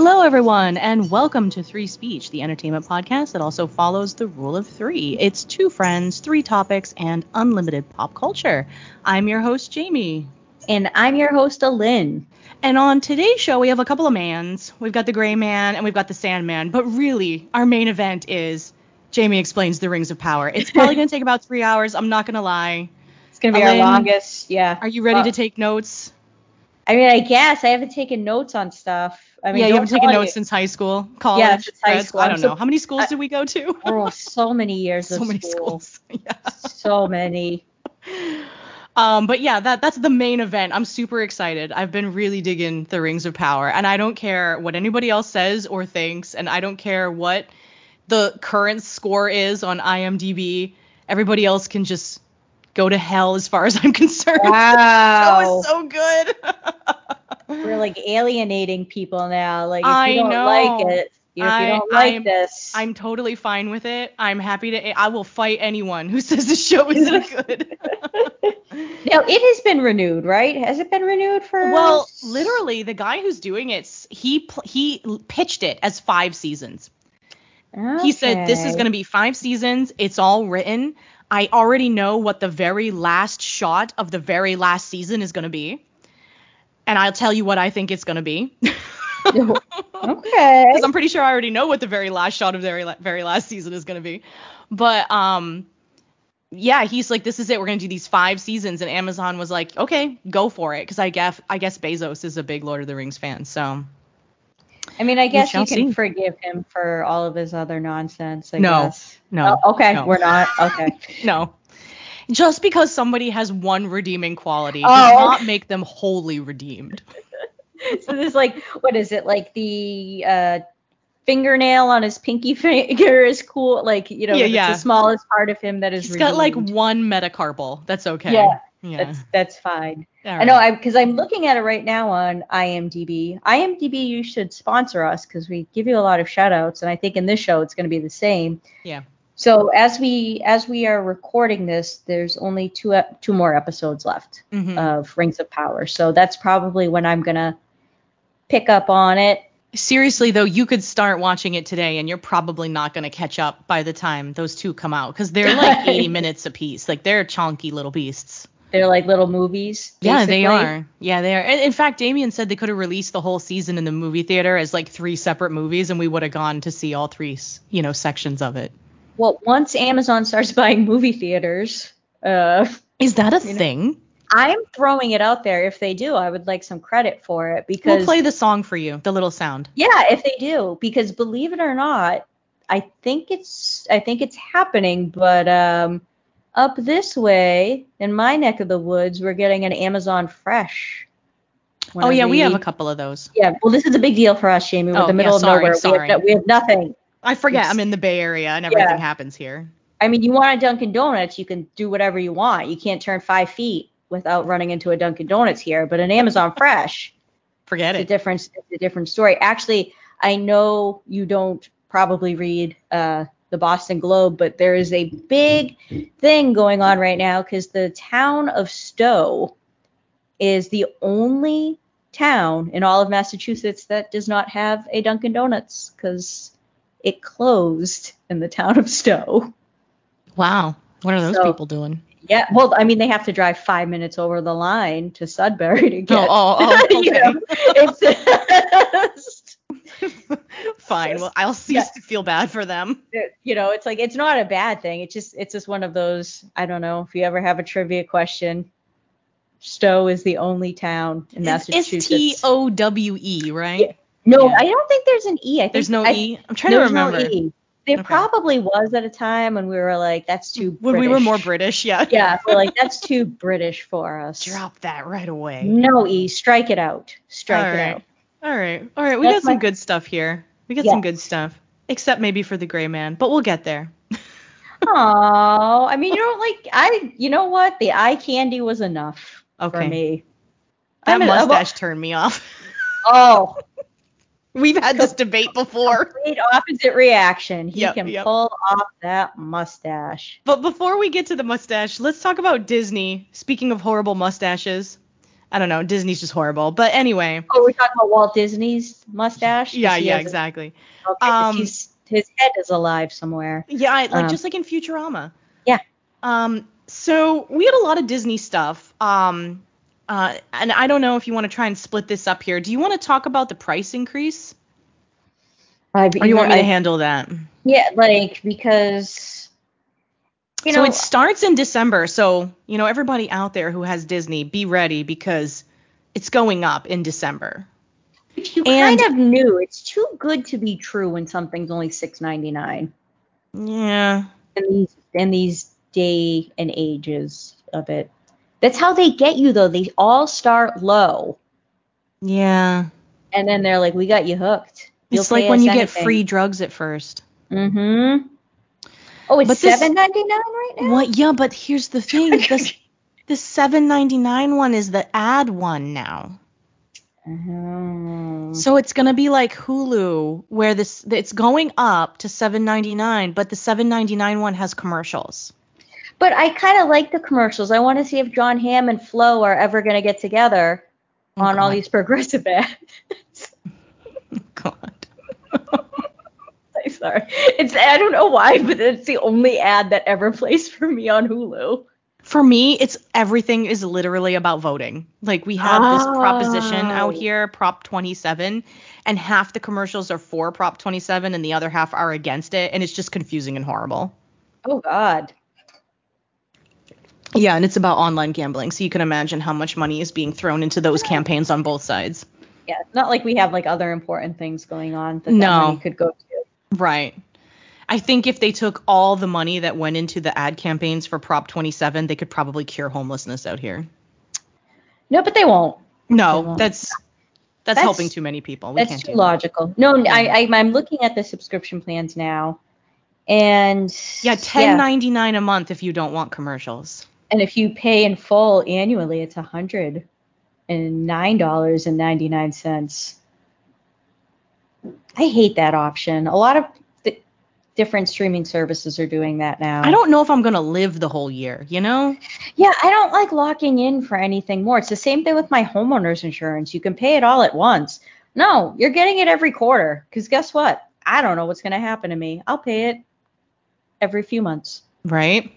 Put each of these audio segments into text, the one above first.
Hello, everyone, and welcome to Three Speech, the entertainment podcast that also follows the rule of three. It's two friends, three topics, and unlimited pop culture. I'm your host, Jamie. And I'm your host, Alyn. And on today's show, we have a couple of mans. We've got the Gray Man and we've got the Sandman. But really, our main event is Jamie Explains the Rings of Power. It's probably going to take about 3 hours. I'm not going to lie. It's going to be Alyn, our longest. Yeah. Are you ready to take notes? I mean, I guess I haven't taken notes on stuff. I mean, yeah, you haven't taken notes since high school, college. Yeah, since high school. I don't know. How many schools did we go to? Oh, so many years of school. So many schools. Yeah. So many. But yeah, that's the main event. I'm super excited. I've been really digging the Rings of Power, and I don't care what anybody else says or thinks, and I don't care what the current score is on IMDb. Everybody else can just go to hell as far as I'm concerned. Wow. That was so good. We're like alienating people now. Like, if you don't like it, if you don't like this. I'm totally fine with it. I'm happy to. I will fight anyone who says the show isn't good. Now, it has been renewed, right? Has it been renewed for? Well, literally, the guy who's doing it, he pitched it as 5 seasons. Okay. He said, this is going to be 5 seasons. It's all written. I already know what the very last shot of the very last season is going to be. And I'll tell you what I think it's going to be. Okay. Because I'm pretty sure I already know what the very last shot of the very last season is going to be. But yeah, he's like, this is it. We're going to do these 5 seasons. And Amazon was like, okay, go for it. Because I guess Bezos is a big Lord of the Rings fan. So. I mean, I guess you can forgive him for all of his other nonsense, I guess. No. Oh, okay, no. We're not. Okay. No. Just because somebody has one redeeming quality does not make them wholly redeemed. So there's like, what is it? Like the fingernail on his pinky finger is cool. Like, you know, yeah. It's the smallest part of him that is redeemed. He's got like one metacarpal. That's okay. Yeah. That's fine. Right. I know, because I'm looking at it right now on IMDb. IMDb, you should sponsor us because we give you a lot of shout outs. And I think in this show, it's going to be the same. Yeah. So as we are recording this, there's only two more episodes left of Rings of Power. So that's probably when I'm going to pick up on it. Seriously, though, you could start watching it today and you're probably not going to catch up by the time those two come out because they're like 80 minutes a piece. Like they're chonky little beasts. They're like little movies. Basically. Yeah, they are. Yeah, they are. And in fact, Damien said they could have released the whole season in the movie theater as like 3 separate movies, and we would have gone to see all 3, sections of it. Well, once Amazon starts buying movie theaters, is that a thing? I'm throwing it out there. If they do, I would like some credit for it because we'll play the song for you, the little sound. Yeah, if they do, because believe it or not, I think it's happening, but up this way, in my neck of the woods, we're getting an Amazon Fresh. Oh, yeah, we have a couple of those. Yeah, well, this is a big deal for us, Jamie. We're in the middle of nowhere. Sorry. We have nothing. I forget I'm in the Bay Area and everything happens here. I mean, you want a Dunkin' Donuts, you can do whatever you want. You can't turn 5 feet without running into a Dunkin' Donuts here. But an Amazon Fresh, it's a different story. Actually, I know you don't probably read the Boston Globe, but there is a big thing going on right now because the town of Stowe is the only town in all of Massachusetts that does not have a Dunkin' Donuts because it closed in the town of Stowe. Wow. What are those people doing? Yeah. Well, I mean, they have to drive 5 minutes over the line to Sudbury to get okay. Fine. Well, I'll cease to feel bad for them. It's like it's not a bad thing. It's just one of those. I don't know if you ever have a trivia question. Stowe is the only town in Massachusetts. It's Stowe, right? Yeah. No, yeah. I don't think there's an E. I think there's no E. I'm trying to remember. No E. There probably was at a time when we were like, that's too British. When we were more British, yeah. Yeah, we're like, that's too British for us. Drop that right away. No E. Strike it out. Strike it out. All right. We got some good stuff here. We got some good stuff, except maybe for the Gray Man, but we'll get there. Oh, I mean, you know what? The eye candy was enough for me. That mustache turned me off. Oh. We've had this debate before. Complete opposite reaction. He can pull off that mustache. But before we get to the mustache, let's talk about Disney. Speaking of horrible mustaches. I don't know. Disney's just horrible. But anyway. Oh, we're talking about Walt Disney's mustache? Yeah, exactly. Okay, his head is alive somewhere. Yeah, just like in Futurama. Yeah. So we had a lot of Disney stuff. And I don't know if you want to try and split this up here. Do you want to talk about the price increase? Or you want me to handle that? Yeah, because... So it starts in December. So, everybody out there who has Disney, be ready because it's going up in December. Which you kind of knew. It's too good to be true when something's only $6.99. Yeah. In these day and ages of it. That's how they get you, though. They all start low. Yeah. And then they're like, we got you hooked. It's like when you get free drugs at first. Mm-hmm. Oh, it's $7.99 right now? What? Yeah, but here's the thing. The $7.99 one is the ad one now. Uh-huh. So it's going to be like Hulu, where it's going up to $7.99, but the $7.99 one has commercials. But I kind of like the commercials. I want to see if John Hamm and Flo are ever going to get together on all these progressive ads. Oh, God. I'm sorry. I don't know why, but it's the only ad that ever plays for me on Hulu. For me, everything is literally about voting. Like, we have this proposition out here, Prop 27, and half the commercials are for Prop 27 and the other half are against it, and it's just confusing and horrible. Oh, God. Yeah, and it's about online gambling, so you can imagine how much money is being thrown into those campaigns on both sides. Yeah, it's not like we have, other important things going on that money could go to. Right. I think if they took all the money that went into the ad campaigns for Prop 27, they could probably cure homelessness out here. No, but they won't. No, that's helping too many people. We can't do that. Logical. No, yeah. I'm looking at the subscription plans now. And yeah, $10.99 a month if you don't want commercials. And if you pay in full annually, it's $109.99. I hate that option. A lot of different streaming services are doing that now. I don't know if I'm going to live the whole year, Yeah, I don't like locking in for anything more. It's the same thing with my homeowner's insurance. You can pay it all at once. No, you're getting it every quarter because guess what? I don't know what's going to happen to me. I'll pay it every few months. Right.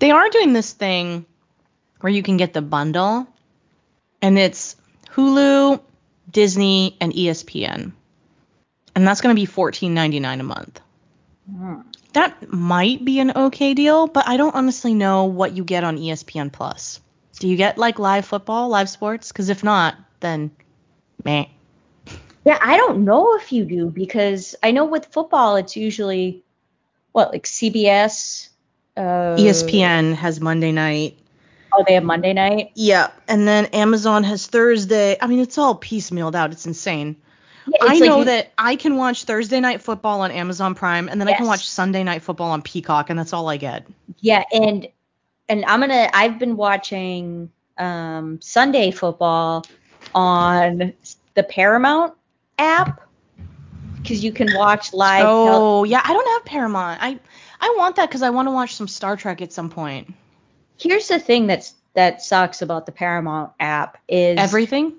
They are doing this thing where you can get the bundle. And it's Hulu, Disney, and ESPN. And that's going to be $14.99 a month. Mm. That might be an okay deal, but I don't honestly know what you get on ESPN Plus. Do you get live football, live sports? Because if not, then meh. Yeah, I don't know if you do because I know with football it's usually, CBS? ESPN has Monday night. Oh, they have Monday night? Yeah, and then Amazon has Thursday. I mean, it's all piecemealed out. It's insane. Yeah, it's that I can watch Thursday night football on Amazon Prime, and then I can watch Sunday night football on Peacock, and that's all I get. Yeah, and I've been watching Sunday football on the Paramount app because you can watch live. Oh, yeah. I don't have Paramount. I want that because I want to watch some Star Trek at some point. Here's the thing that sucks about the Paramount app is... Everything?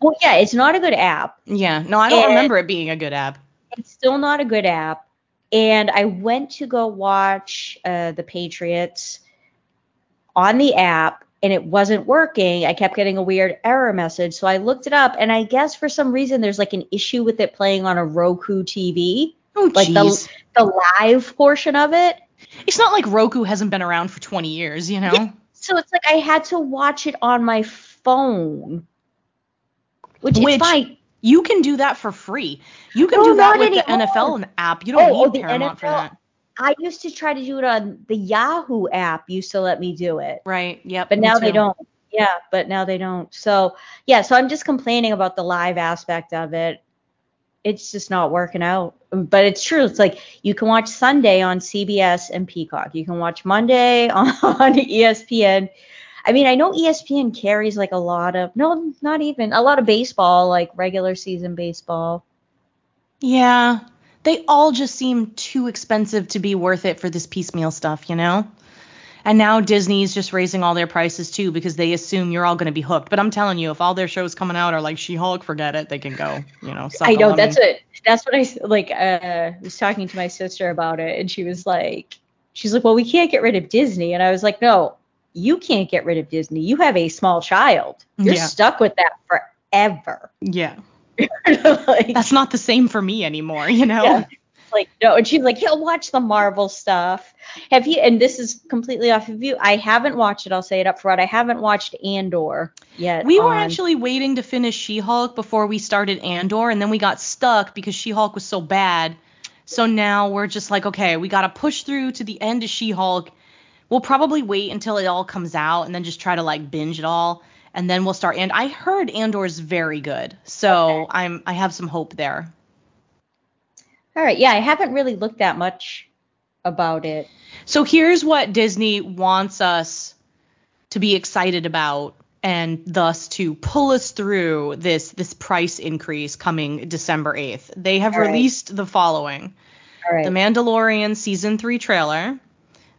Well, yeah, it's not a good app. Yeah. No, I don't remember it being a good app. It's still not a good app. And I went to go watch the Patriots on the app, and it wasn't working. I kept getting a weird error message. So I looked it up, and I guess for some reason there's an issue with it playing on a Roku TV. Oh, geez. The live portion of it. It's not like Roku hasn't been around for 20 years, Yeah. So it's I had to watch it on my phone, which is fine. You can do that for free. You can do that with the NFL app. You don't need Paramount for that. I used to try to do it on the Yahoo app. Used to let me do it. Right. Yep. But now they don't. Yeah. But now they don't. So yeah. So I'm just complaining about the live aspect of it. It's just not working out. But it's true. It's you can watch Sunday on CBS and Peacock. You can watch Monday on ESPN. I mean, I know ESPN carries a lot of baseball, regular season baseball. Yeah. They all just seem too expensive to be worth it for this piecemeal stuff, And now Disney's just raising all their prices too, because they assume you're all going to be hooked. But I'm telling you, if all their shows coming out are like She-Hulk, forget it. They can go, you know. I know. That's what I like. Was talking to my sister about it, and she's like, well, we can't get rid of Disney. And I was like, no, you can't get rid of Disney. You have a small child. You're stuck with that forever. Yeah. Like, that's not the same for me anymore, you know? Yeah. Like, no. And she's like, he'll watch the Marvel stuff. Have you, and this is completely off of you, I haven't watched it. I'll say it up front. I haven't watched Andor yet. We were actually waiting to finish She-Hulk before we started Andor, and then we got stuck because She-Hulk was so bad. So now we're just like, okay, we got to push through to the end of She-Hulk. We'll probably wait until it all comes out and then just try to like binge it all. And then we'll start. And I heard Andor is very good. So okay. I have some hope there. All right. Yeah, I haven't really looked that much about it. So here's what Disney wants us to be excited about and thus to pull us through this price increase coming December 8th. They have released the following. All right. The Mandalorian Season 3 trailer,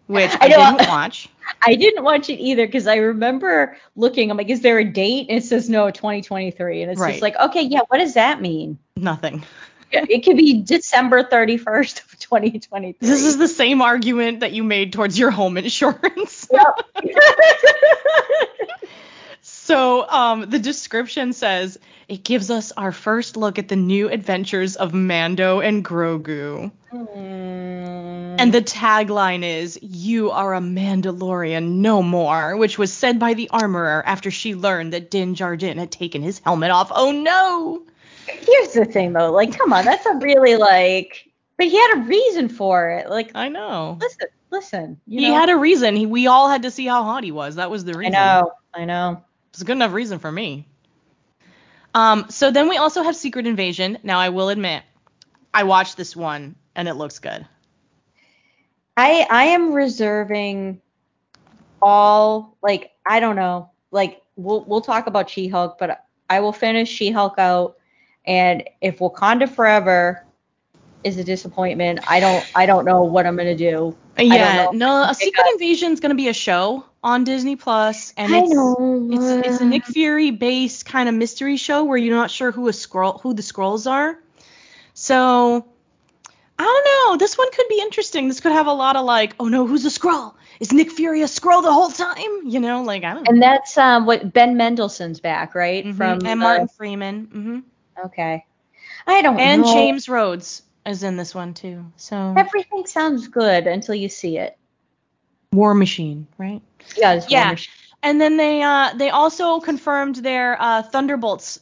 which I didn't watch. I didn't watch it either because I remember looking. I'm like, is there a date? And it says, no, 2023. And it's just like, okay, yeah, what does that mean? Nothing. It could be December 31st of 2023. This is the same argument that you made towards your home insurance. Yep. So the description says, it gives us our first look at the new adventures of Mando and Grogu. And the tagline is, you are a Mandalorian no more, which was said by the armorer after she learned that Din Djarin had taken his helmet off. Oh, no. Here's the thing, though. Like, come on. That's a really, like... But he had a reason for it. Like, I know. Listen. He had a reason. We all had to see how hot he was. That was the reason. I know. It's a good enough reason for me. So then we also have Secret Invasion. Now, I will admit, I watched this one, and it looks good. I am reserving all, like, I don't know, like, we'll talk about She-Hulk, but I will finish She-Hulk out, and if Wakanda Forever is a disappointment, I don't know what I'm gonna do. Yeah, no, Secret Invasion is gonna be a show on Disney Plus, and it's a Nick Fury based kind of mystery show where you're not sure who the Skrulls are, so. I don't know. This one could be interesting. This could have a lot of like, oh no, who's a Skrull? Is Nick Fury a Skrull the whole time? You know, like I don't know. And that's what Ben Mendelsohn's back, right? Mm-hmm. From and Martin Freeman. Mm-hmm. Okay. I don't know. And James Rhodes is in this one too. So everything sounds good until you see it. War Machine, right? Yeah. War Machine. And then they also confirmed their Thunderbolts.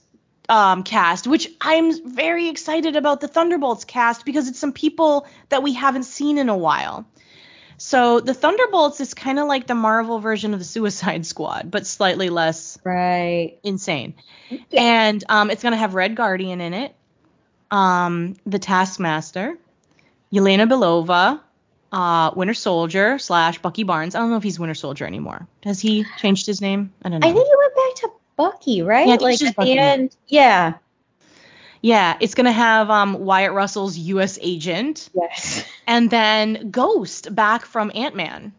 Cast, which I'm very excited about the Thunderbolts cast because it's some people that we haven't seen in a while. So the Thunderbolts is kind of like the Marvel version of the Suicide Squad, but slightly less insane. And it's going to have Red Guardian in it, the Taskmaster, Yelena Belova, Winter Soldier / Bucky Barnes. I don't know if he's Winter Soldier anymore. Has he changed his name? I don't know. I think he went back to Bucky, right? Yeah, like at the end. Yeah. Yeah, it's going to have Wyatt Russell's U.S. agent. Yes. And then Ghost back from Ant-Man.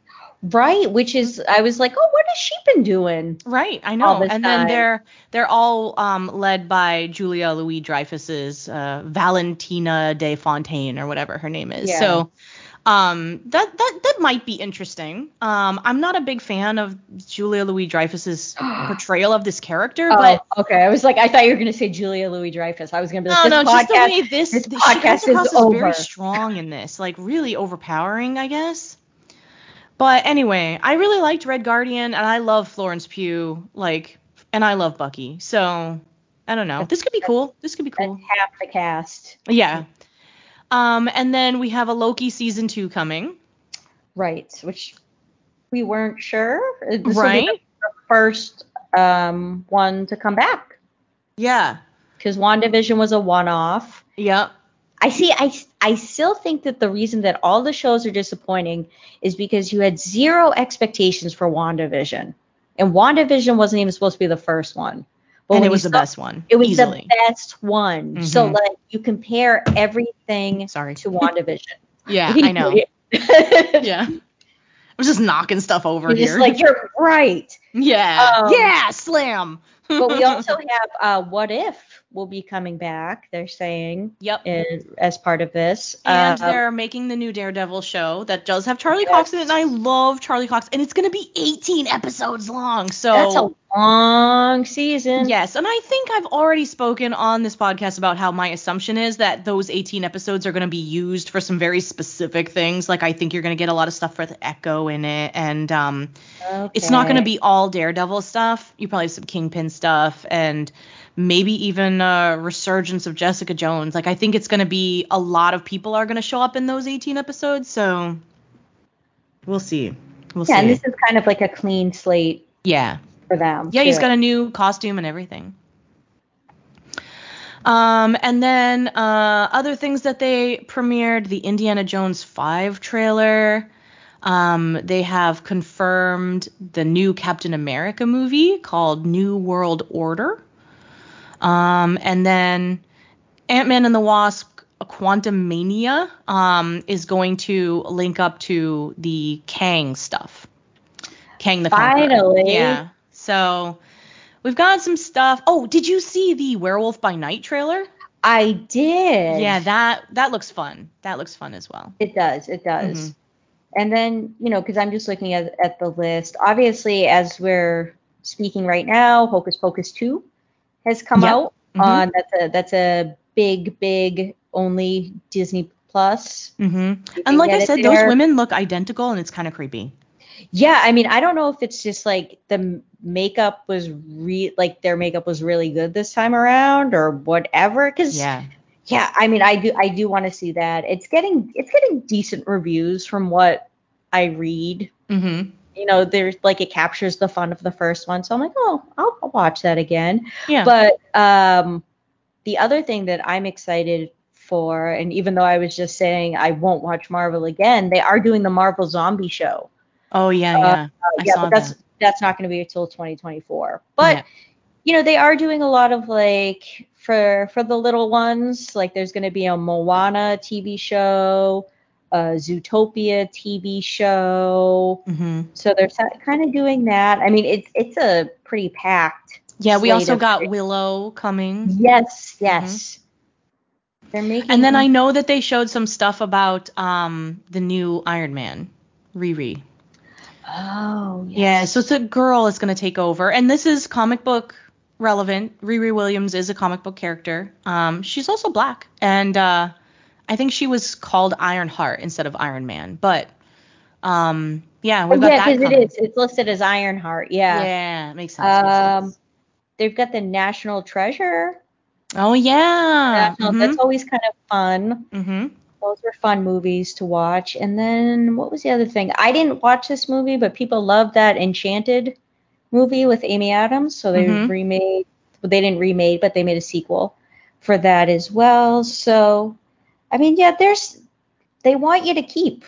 Right, which is, I was like, oh, what has she been doing? Right, I know. And then they're all led by Julia Louis-Dreyfus's Valentina de Fontaine or whatever her name is. Yeah. So that might be interesting. I'm not a big fan of Julia Louis-Dreyfus's portrayal of this character, but okay. I was like, I thought you were gonna say Julia Louis-Dreyfus. I was gonna be like, no, just the way this podcast is over. Very strong in this, like really overpowering, I guess. But anyway, I really liked Red Guardian, and I love Florence Pugh, like, and I love Bucky. So I don't know. This could be cool. Half the cast. Yeah. And then we have a Loki season 2 coming. Right, which we weren't sure. This will be the first one to come back. Yeah. Because WandaVision was a one-off. Yep. I see. I still think that the reason that all the shows are disappointing is because you had zero expectations for WandaVision. And WandaVision wasn't even supposed to be the first one. But and it was the best one. It was easily. The best one. Mm-hmm. So, like, you compare everything to WandaVision. Yeah, I know. Yeah. I'm just knocking stuff over here. Just like, you're right. Yeah. Yeah, slam. But we also have What If will be coming back, they're saying, as part of this. And they're making the new Daredevil show that does have Charlie Cox in it, and I love Charlie Cox. And it's going to be 18 episodes long. So that's a long season. Yes, and I think I've already spoken on this podcast about how my assumption is that those 18 episodes are going to be used for some very specific things. Like, I think you're going to get a lot of stuff for the Echo in it, and it's not going to be all Daredevil stuff. You probably have some Kingpin stuff, and maybe even a resurgence of Jessica Jones. Like, I think it's going to be a lot of people are going to show up in those 18 episodes. So we'll see. Yeah, and this is kind of like a clean slate. Yeah. For them. Yeah, he's got a new costume and everything. And then other things that they premiered, the Indiana Jones 5 trailer. They have confirmed the new Captain America movie called New World Order. And then Ant-Man and the Wasp, Quantumania, is going to link up to the Kang stuff. Kang the Conqueror. Finally. Yeah. So we've got some stuff. Oh, did you see the Werewolf by Night trailer? I did. Yeah, that looks fun. That looks fun as well. It does. It does. Mm-hmm. And then, you know, because I'm just looking at the list. Obviously, as we're speaking right now, Hocus Pocus 2 has come out. Mm-hmm. That's a big only Disney Plus. Mm-hmm. And like I said, those women look identical, and it's kind of creepy. Yeah, I mean, I don't know if it's just like the makeup was their makeup was really good this time around or whatever. Because yeah, I mean, I do want to see that. It's getting decent reviews from what I read. Mm-hmm. You know, there's like it captures the fun of the first one. So I'm like, oh, I'll watch that again. Yeah. But the other thing that I'm excited for, and even though I was just saying I won't watch Marvel again, they are doing the Marvel Zombie show. Oh, yeah, yeah. But that's not going to be until 2024. But, you know, they are doing a lot of like for the little ones, like there's going to be a Moana TV show. Zootopia TV show. Mm-hmm. So they're kind of doing that. I mean, it's a pretty packed. Yeah, we also got Willow coming. Yes. Mm-hmm. They're making. And then I know that they showed some stuff about the new Iron Man, Riri. Oh. Yes. Yeah. So it's a girl is going to take over, and this is comic book relevant. Riri Williams is a comic book character. She's also black, and I think she was called Ironheart instead of Iron Man, but we've got that. Yeah, because it's listed as Ironheart. Yeah. Yeah, makes sense. They've got the National Treasure. Oh yeah. Mm-hmm. That's always kind of fun. Mm-hmm. Those were fun movies to watch. And then what was the other thing? I didn't watch this movie, but people loved that Enchanted movie with Amy Adams, so they they made a sequel for that as well. So I mean, yeah, they want you to keep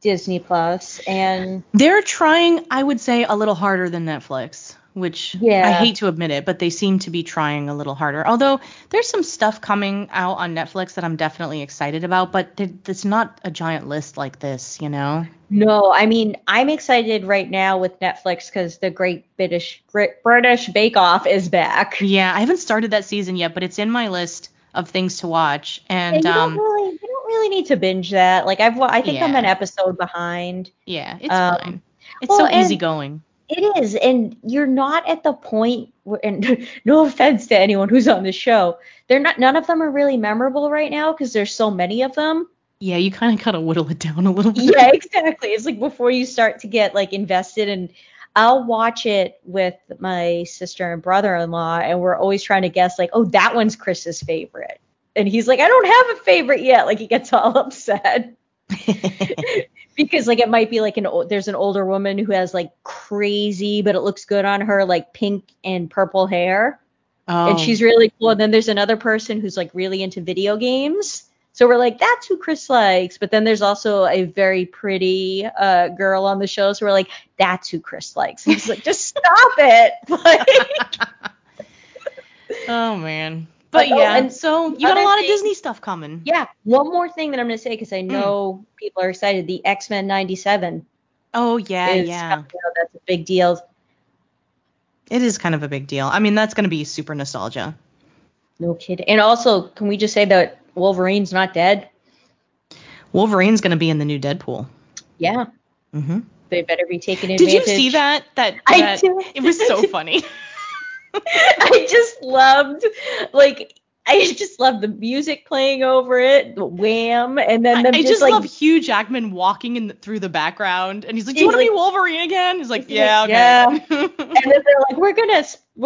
Disney Plus, and they're trying, I would say, a little harder than Netflix, which I hate to admit it, but they seem to be trying a little harder. Although there's some stuff coming out on Netflix that I'm definitely excited about, but it's not a giant list like this, you know? No, I mean, I'm excited right now with Netflix because the Great British Bake Off is back. Yeah, I haven't started that season yet, but it's in my list of things to watch, and you don't really need to binge that. Like I think I'm an episode behind. Yeah, it's fine. It's so easygoing. It is, and you're not at the point where, and no offense to anyone who's on the show, they're not. None of them are really memorable right now because there's so many of them. Yeah, you kind of gotta whittle it down a little bit. Yeah, exactly. It's like before you start to get like invested in. I'll watch it with my sister and brother-in-law, and we're always trying to guess, like, oh, that one's Chris's favorite. And he's like, I don't have a favorite yet. Like, he gets all upset. Because, like, it might be, like, there's an older woman who has, like, crazy, but it looks good on her, like, pink and purple hair. Oh. And she's really cool. And then there's another person who's, like, really into video games. So we're like, that's who Chris likes. But then there's also a very pretty girl on the show. So we're like, that's who Chris likes. And he's like, just stop it. Like, oh, man. But yeah, and so you got a lot of Disney stuff coming. Yeah. One more thing that I'm going to say, because I know people are excited. The X-Men 97 Oh, yeah, yeah. You know, that's a big deal. It is kind of a big deal. I mean, that's going to be super nostalgia. No kidding. And also, can we just say that Wolverine's not dead? Wolverine's going to be in the new Deadpool. Yeah. Mm-hmm. They better be taking advantage. Did you see that? I did. It was so funny. I just loved the music playing over it, the wham, and then I just love Hugh Jackman walking through the background, and he's like, "Do you want to be Wolverine again?" He's like, "Yeah, okay." Yeah. And then they're like, "We're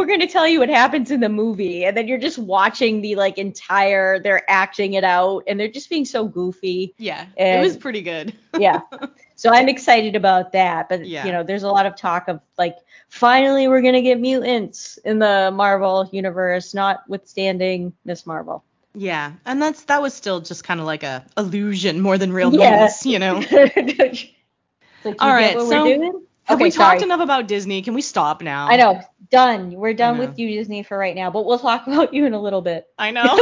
gonna tell you what happens in the movie," and then you're just watching the they're acting it out, and they're just being so goofy. Yeah, it was pretty good. Yeah. So I'm excited about that, but yeah. You know, there's a lot of talk of finally we're gonna get mutants in the Marvel universe, notwithstanding Ms. Marvel. Yeah, and that was still just kind of like a illusion more than real news, you know. All right, so have we talked enough about Disney? Can we stop now? I know, done. We're done with you, Disney, for right now, but we'll talk about you in a little bit. I know.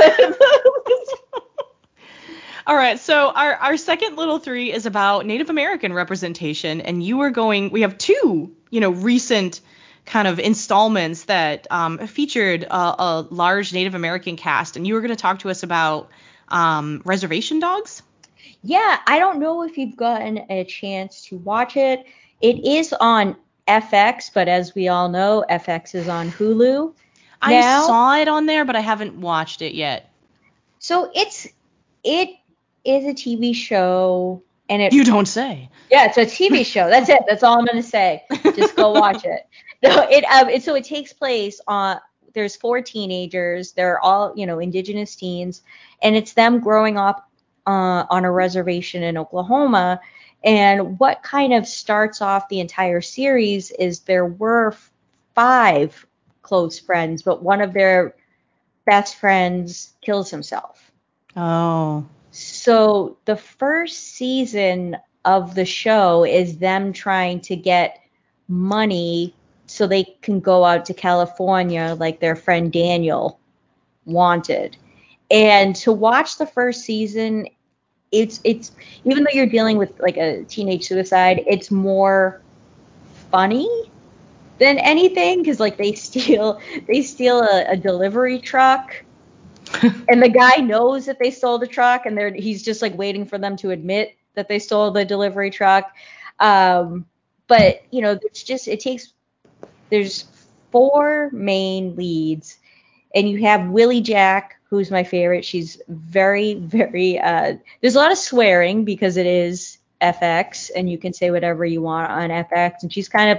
All right, so our second little three is about Native American representation, and we have two, recent kind of installments that featured a large Native American cast, and you were going to talk to us about reservation dogs? Yeah, I don't know if you've gotten a chance to watch it. It is on FX, but as we all know, FX is on Hulu now. I saw it on there, but I haven't watched it yet. So it is a TV show, and it... You don't say. Yeah, it's a TV show. That's it. That's all I'm going to say. Just go watch it. No, so it takes place on... There's 4 teenagers. They're all, indigenous teens. And it's them growing up on a reservation in Oklahoma. And what kind of starts off the entire series is there were 5 close friends, but one of their best friends kills himself. Oh. So the first season of the show is them trying to get money so they can go out to California like their friend Daniel wanted. And to watch the first season, it's even though you're dealing with a teenage suicide, it's more funny than anything because they steal a delivery truck. And the guy knows that they stole the truck, and he's just waiting for them to admit that they stole the delivery truck. But there's 4 main leads, and you have Willie Jack, who's my favorite. She's very, very. There's a lot of swearing because it is FX, and you can say whatever you want on FX. And she's kind of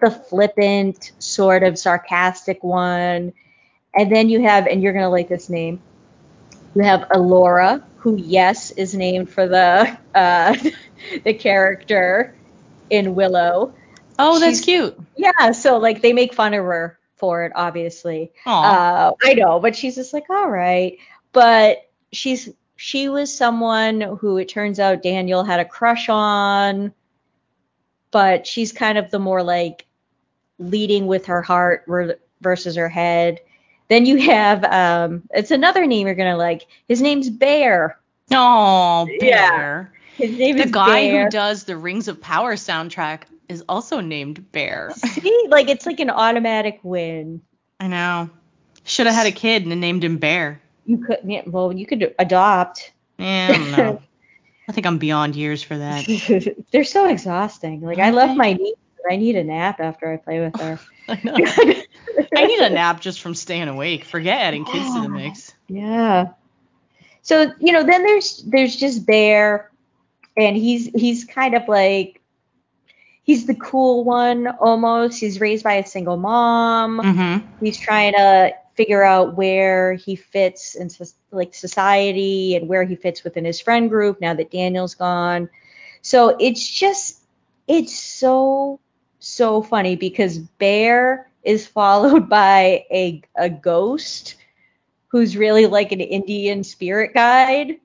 the flippant, sort of sarcastic one. And then you have, and you're going to like this name, you have Elora, who, yes, is named for the character in Willow. Oh, that's cute. Yeah, so, they make fun of her for it, obviously. I know, but she's just all right. But she was someone who, it turns out, Daniel had a crush on, but she's kind of the more, leading with her heart versus her head. Then you have, it's another name you're going to like. His name's Bear. Oh, Bear. Yeah. His name is Bear. The guy who does the Rings of Power soundtrack is also named Bear. See? It's an automatic win. I know. Should have had a kid and named him Bear. You could, yeah, well, you could adopt. Yeah, I don't know. I think I'm beyond years for that. They're so exhausting. I love my niece. I need a nap after I play with her. I know. I need a nap just from staying awake. Forget adding kids to the mix. Yeah. So, then there's just Bear, and he's kind of he's the cool one almost. He's raised by a single mom. Mm-hmm. He's trying to figure out where he fits in society and where he fits within his friend group now that Daniel's gone. So it's so, so funny because Bear is followed by a ghost who's really an Indian spirit guide.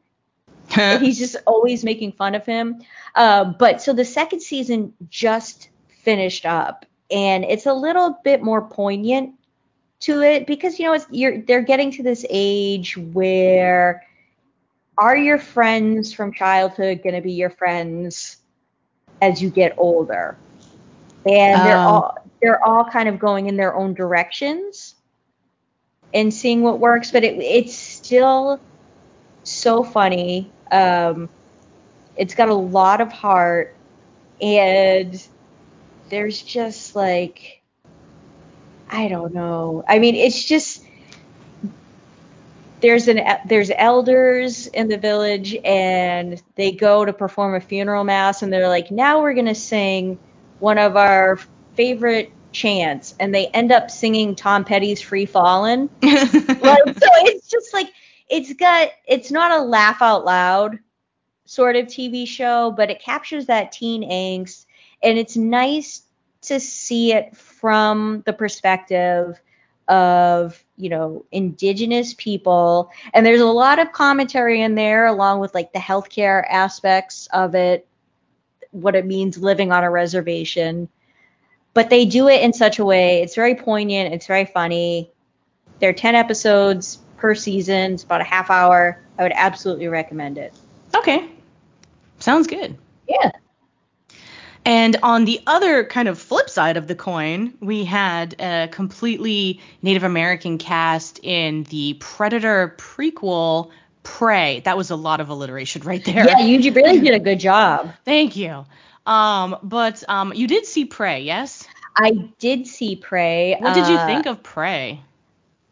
And he's just always making fun of him. But so the second season just finished up, and it's a little bit more poignant to it because, they're getting to this age where are your friends from childhood going to be your friends as you get older. And they're all kind of going in their own directions and seeing what works, but it's still so funny. It's got a lot of heart, and there's just like, I don't know. I mean, it's just, there's elders in the village, and they go to perform a funeral mass, and they're like, now we're going to sing one of our favorite chants, and they end up singing Tom Petty's Free Fallin'. Like, so it's just like, it's not a laugh out loud sort of TV show, but it captures that teen angst, and it's nice to see it from the perspective of, you know, indigenous people. And there's a lot of commentary in there, along with like the healthcare aspects of it, what it means living on a reservation. But they do it in such a way, it's very poignant, it's very funny. There are 10 episodes per season, it's about a half hour. I would absolutely recommend it. Okay. Sounds good. Yeah. And on the other kind of flip side of the coin, we had a completely Native American cast in the Predator prequel, Prey. That was a lot of alliteration right there. Yeah, you really did a good job. Thank you. But you did see Prey, yes? I did see Prey. What did you think of Prey?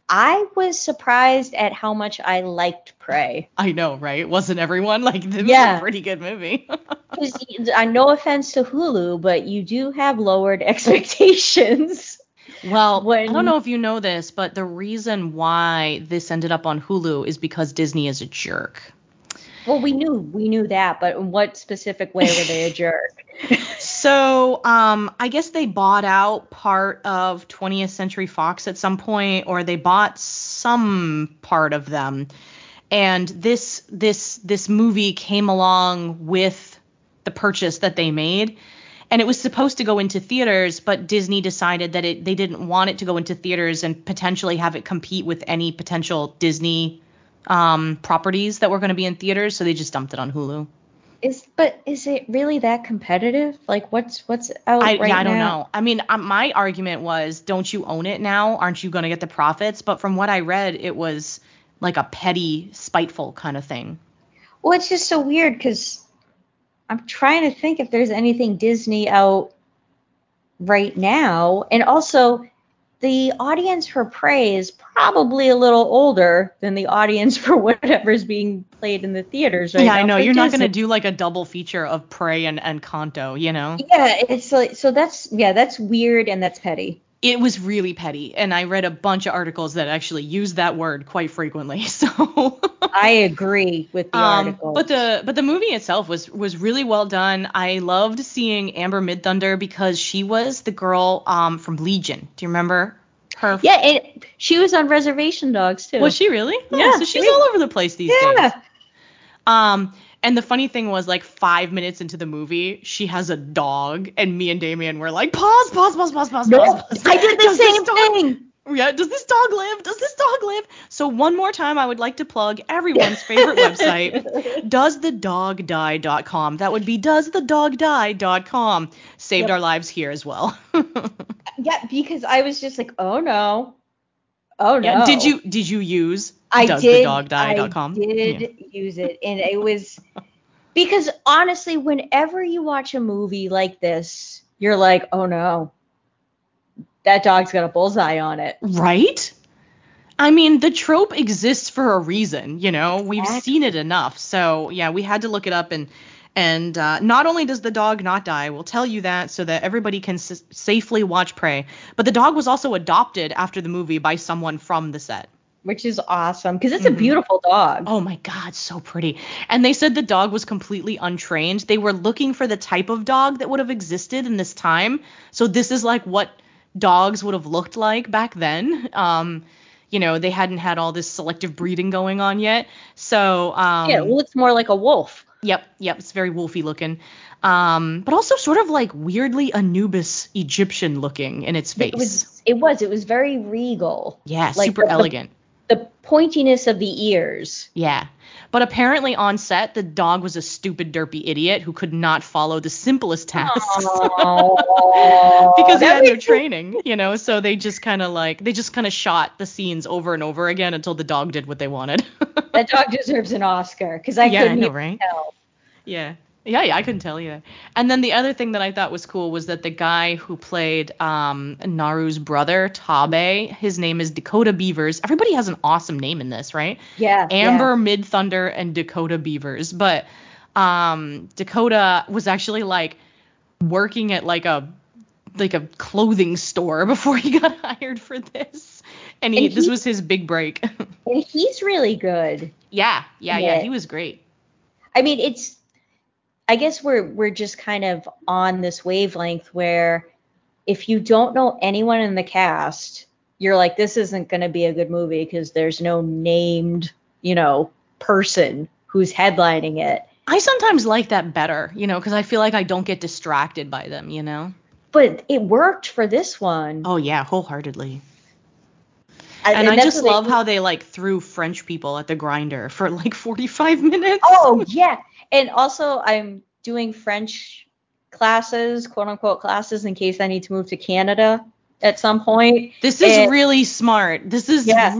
I was surprised at how much I liked Prey. I know, right? Wasn't everyone? Like, this was a pretty good movie. No offense to Hulu, but you do have lowered expectations. Well, I don't know if you know this, but the reason why this ended up on Hulu is because Disney is a jerk. Well, we knew that, but in what specific way were they a jerk? So, I guess they bought out part of 20th Century Fox at some point, or they bought some part of them. And this movie came along with the purchase that they made. And it was supposed to go into theaters, but Disney decided that they didn't want it to go into theaters and potentially have it compete with any potential Disney properties that were going to be in theaters, so they just dumped it on Hulu. Is it really that competitive? Like, what's out right now? I don't know. I mean, my argument was, don't you own it now? Aren't you going to get the profits? But from what I read, it was like a petty, spiteful kind of thing. Well, it's just so weird, because I'm trying to think if there's anything Disney out right now. And also, the audience for Prey is probably a little older than the audience for whatever's being played in the theaters right now. Yeah, I know. You're not going to do like a double feature of Prey and Kanto, you know? Yeah, it's like, so that's weird, and that's petty. It was really petty, and I read a bunch of articles that actually use that word quite frequently. So I agree with the article. But the movie itself was really well done. I loved seeing Amber Midthunder, because she was the girl from Legion. Do you remember her? Yeah, and she was on Reservation Dogs too. Was she really? Oh, yeah. So she's all over the place these days. Yeah. And the funny thing was, like, 5 minutes into the movie, she has a dog, and me and Damien were like, pause. I did the same thing. Yeah, does this dog live? So one more time, I would like to plug everyone's favorite website, doesthedogdie.com. That would be doesthedogdie.com. Saved our lives here as well. Yeah, because I was just like, oh no. Yeah, did you use doesthedogdie.com? I did use it, and it was because honestly, whenever you watch a movie like this, you're like, oh no, that dog's got a bullseye on it, right? I mean, the trope exists for a reason, you know. We've seen it enough, so yeah, we had to look it up. And not only does the dog not die, we'll tell you that so that everybody can safely watch Prey, but the dog was also adopted after the movie by someone from the set. Which is awesome, because it's a beautiful dog. Oh, my God, so pretty. And they said the dog was completely untrained. They were looking for the type of dog that would have existed in this time. So this is like what dogs would have looked like back then. You know, they hadn't had all this selective breeding going on yet. So yeah, it looks more like a wolf. Yep. It's very wolfy looking. But also sort of like weirdly Anubis Egyptian looking in its face. It was very regal. Yeah, like super elegant. The pointiness of the ears. Yeah. But apparently on set, the dog was a stupid, derpy idiot who could not follow the simplest tasks because he had no training, you know, so they just kind of shot the scenes over and over again until the dog did what they wanted. That dog deserves an Oscar because I couldn't even tell. Yeah, I couldn't tell either. And then the other thing that I thought was cool was that the guy who played Naru's brother, Tabe, his name is Dakota Beavers. Everybody has an awesome name in this, right? Yeah. Amber, Mid-Thunder, and Dakota Beavers. But Dakota was actually like working at like a clothing store before he got hired for this. And this was his big break. And he's really good. Yeah. He was great. I mean, I guess we're just kind of on this wavelength where if you don't know anyone in the cast, you're like, this isn't going to be a good movie because there's no named, you know, person who's headlining it. I sometimes like that better, you know, because I feel like I don't get distracted by them, you know. But it worked for this one. Oh, yeah, wholeheartedly. And I just love how they like threw French people at the grinder for like 45 minutes. Oh, yeah. And also, I'm doing French classes, quote unquote classes, in case I need to move to Canada at some point. This is really smart. So I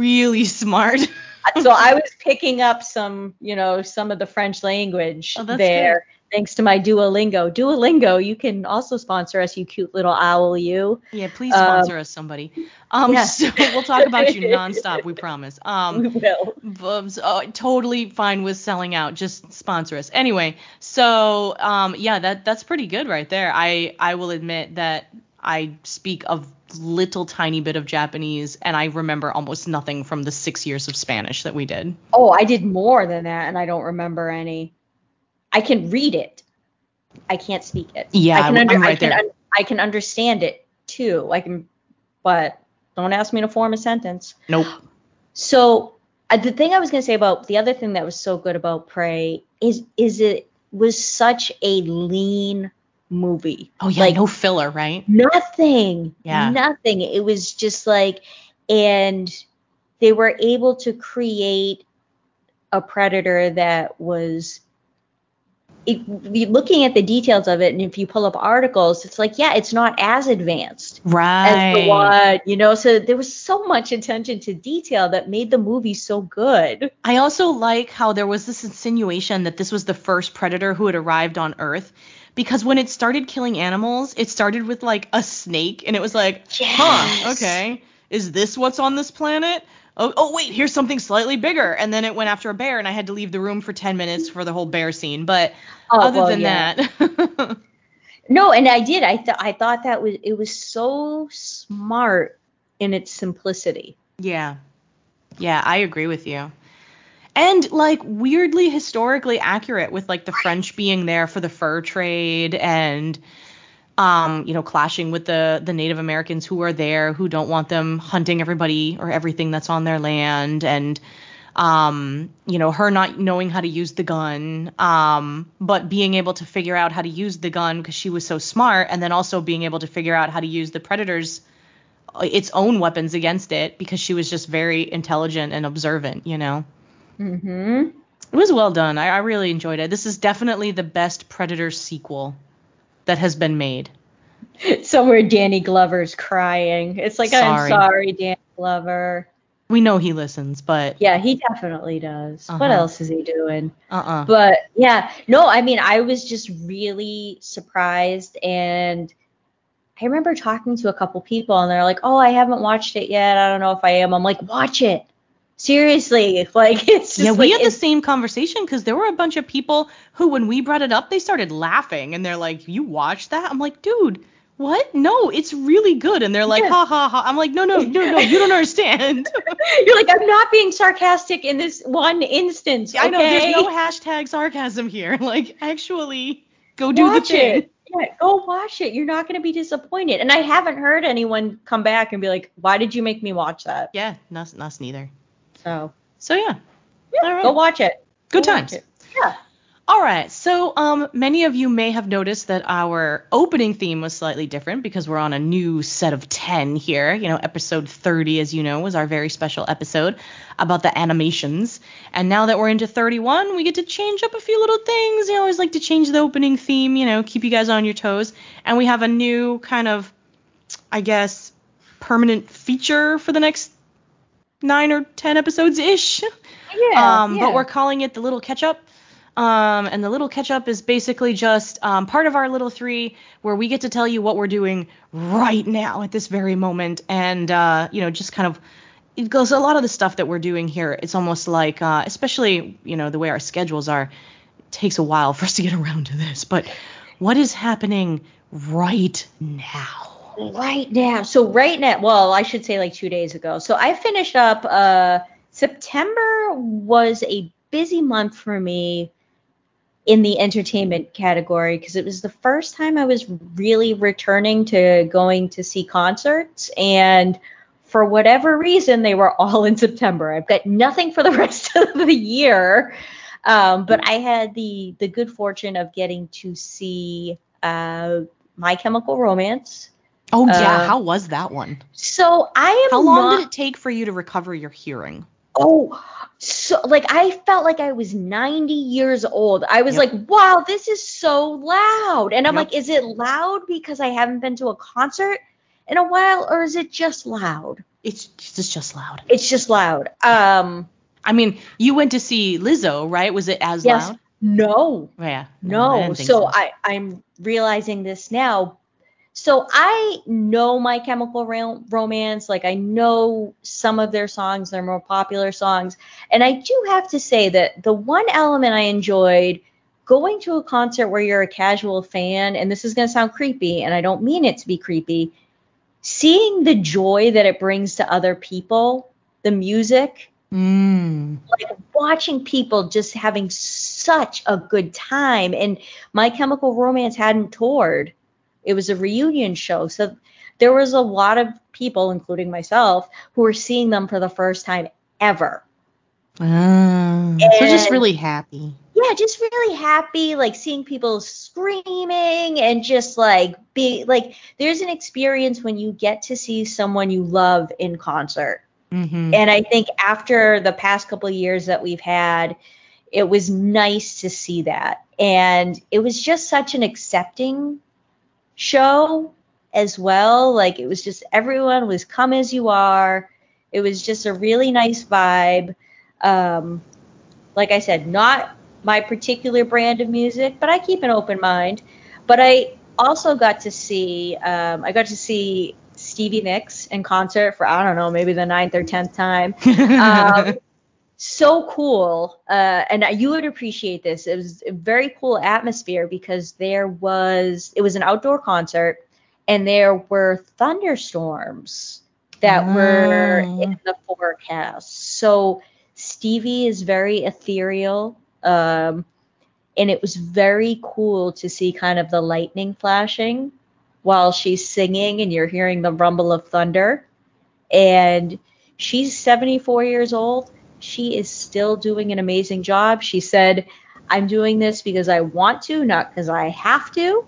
was picking up some of the French language there. Good. Thanks to my Duolingo. Duolingo, you can also sponsor us, you cute little owl, you. Yeah, please sponsor us, somebody. So we'll talk about you nonstop, we promise. We will. Totally fine with selling out. Just sponsor us. Anyway, so, that's pretty good right there. I will admit that I speak a little tiny bit of Japanese, and I remember almost nothing from the 6 years of Spanish that we did. Oh, I did more than that, and I don't remember any. I can read it. I can't speak it. Yeah, I can understand it too. But don't ask me to form a sentence. Nope. So the thing I was gonna say about the other thing that was so good about Prey is it was such a lean movie. Oh yeah, like no filler, right? Nothing. Yeah. Nothing. It was just like, and they were able to create a Predator that was. Looking at the details of it, and if you pull up articles, it's like, yeah, it's not as advanced as the one, you know. So there was so much attention to detail that made the movie so good. I also like how there was this insinuation that this was the first Predator who had arrived on Earth, because when it started killing animals, it started with like a snake, and it was like, okay, is this what's on this planet? Oh, wait, here's something slightly bigger. And then it went after a bear, and I had to leave the room for 10 minutes for the whole bear scene. But other than that. No, and I did. I thought that it was so smart in its simplicity. Yeah. Yeah, I agree with you. And, like, weirdly historically accurate with, like, the French being there for the fur trade and clashing with the Native Americans who are there, who don't want them hunting everybody or everything that's on their land, and her not knowing how to use the gun, but being able to figure out how to use the gun because she was so smart, and then also being able to figure out how to use the Predator's its own weapons against it because she was just very intelligent and observant, you know. Mm-hmm. It was well done. I really enjoyed it. This is definitely the best Predator sequel that has been made. Somewhere Danny Glover's crying. It's like, sorry. I'm sorry, Danny Glover. We know he listens, but... Yeah, he definitely does. Uh-huh. What else is he doing? Uh-uh. But, yeah. No, I mean, I was just really surprised, and I remember talking to a couple people, and they're like, oh, I haven't watched it yet. I don't know if I am. I'm like, watch it. Seriously, like, it's just we had the same conversation because there were a bunch of people who, when we brought it up, they started laughing, and they're like, you watched that? I'm like, dude, what? No, it's really good. And they're like, ha, ha, ha. I'm like, no, you don't understand. You're like, I'm not being sarcastic in this one instance, okay? I know, there's no #sarcasm here. Like, actually, go do watch the thing. Yeah, go watch it. You're not going to be disappointed. And I haven't heard anyone come back and be like, why did you make me watch that? Yeah, us neither. So yeah. All right. Go watch it. Good times. It. Yeah. All right, so many of you may have noticed that our opening theme was slightly different because we're on a new set of 10 here. You know, episode 30, as you know, was our very special episode about the animations. And now that we're into 31, we get to change up a few little things. You know, I always like to change the opening theme, you know, keep you guys on your toes. And we have a new kind of, I guess, permanent feature for the next 9 or 10 episodes-ish. Yeah, But we're calling it the Little Catch-Up. And the little catch-up is basically just part of our little three where we get to tell you what we're doing right now at this very moment. And, you know, just kind of – it goes a lot of the stuff that we're doing here. It's almost like especially, you know, the way our schedules are, it takes a while for us to get around to this. But what is happening right now? Right now. So right now – well, I should say like 2 days ago. So I finished up September was a busy month for me in the entertainment category, because it was the first time I was really returning to going to see concerts, and for whatever reason, they were all in September. I've got nothing for the rest of the year, but I had the good fortune of getting to see My Chemical Romance. Oh, yeah. How was that one? So How long did it take for you to recover your hearing? Oh, so like I felt like I was 90 years old. I was like, wow, this is so loud. And I'm like, is it loud because I haven't been to a concert in a while, or is it just loud? It's just loud. It's just loud. I mean, you went to see Lizzo, right? Was it as loud? No. Yeah. No. So I'm realizing this now. So I know My Chemical Romance, like I know some of their songs, their more popular songs, and I do have to say that the one element I enjoyed going to a concert where you're a casual fan, and this is going to sound creepy, and I don't mean it to be creepy, seeing the joy that it brings to other people, the music, like watching people just having such a good time, and My Chemical Romance hadn't toured. It was a reunion show, so there was a lot of people, including myself, who were seeing them for the first time ever. So just really happy. Yeah, just really happy, like seeing people screaming and just like be like, there's an experience when you get to see someone you love in concert. Mm-hmm. And I think after the past couple of years that we've had, it was nice to see that, and it was just such an accepting show as well. Like it was just everyone was come as you are. It was just a really nice vibe. Like I said, not my particular brand of music, but I keep an open mind. But I also got to see Stevie Nicks in concert for I don't know, maybe the 9th or 10th time. So cool. And you would appreciate this. It was a very cool atmosphere because it was an outdoor concert, and there were thunderstorms that were in the forecast. So Stevie is very ethereal. And it was very cool to see kind of the lightning flashing while she's singing, and you're hearing the rumble of thunder. And she's 74 years old. She is still doing an amazing job. She said, I'm doing this because I want to, not because I have to.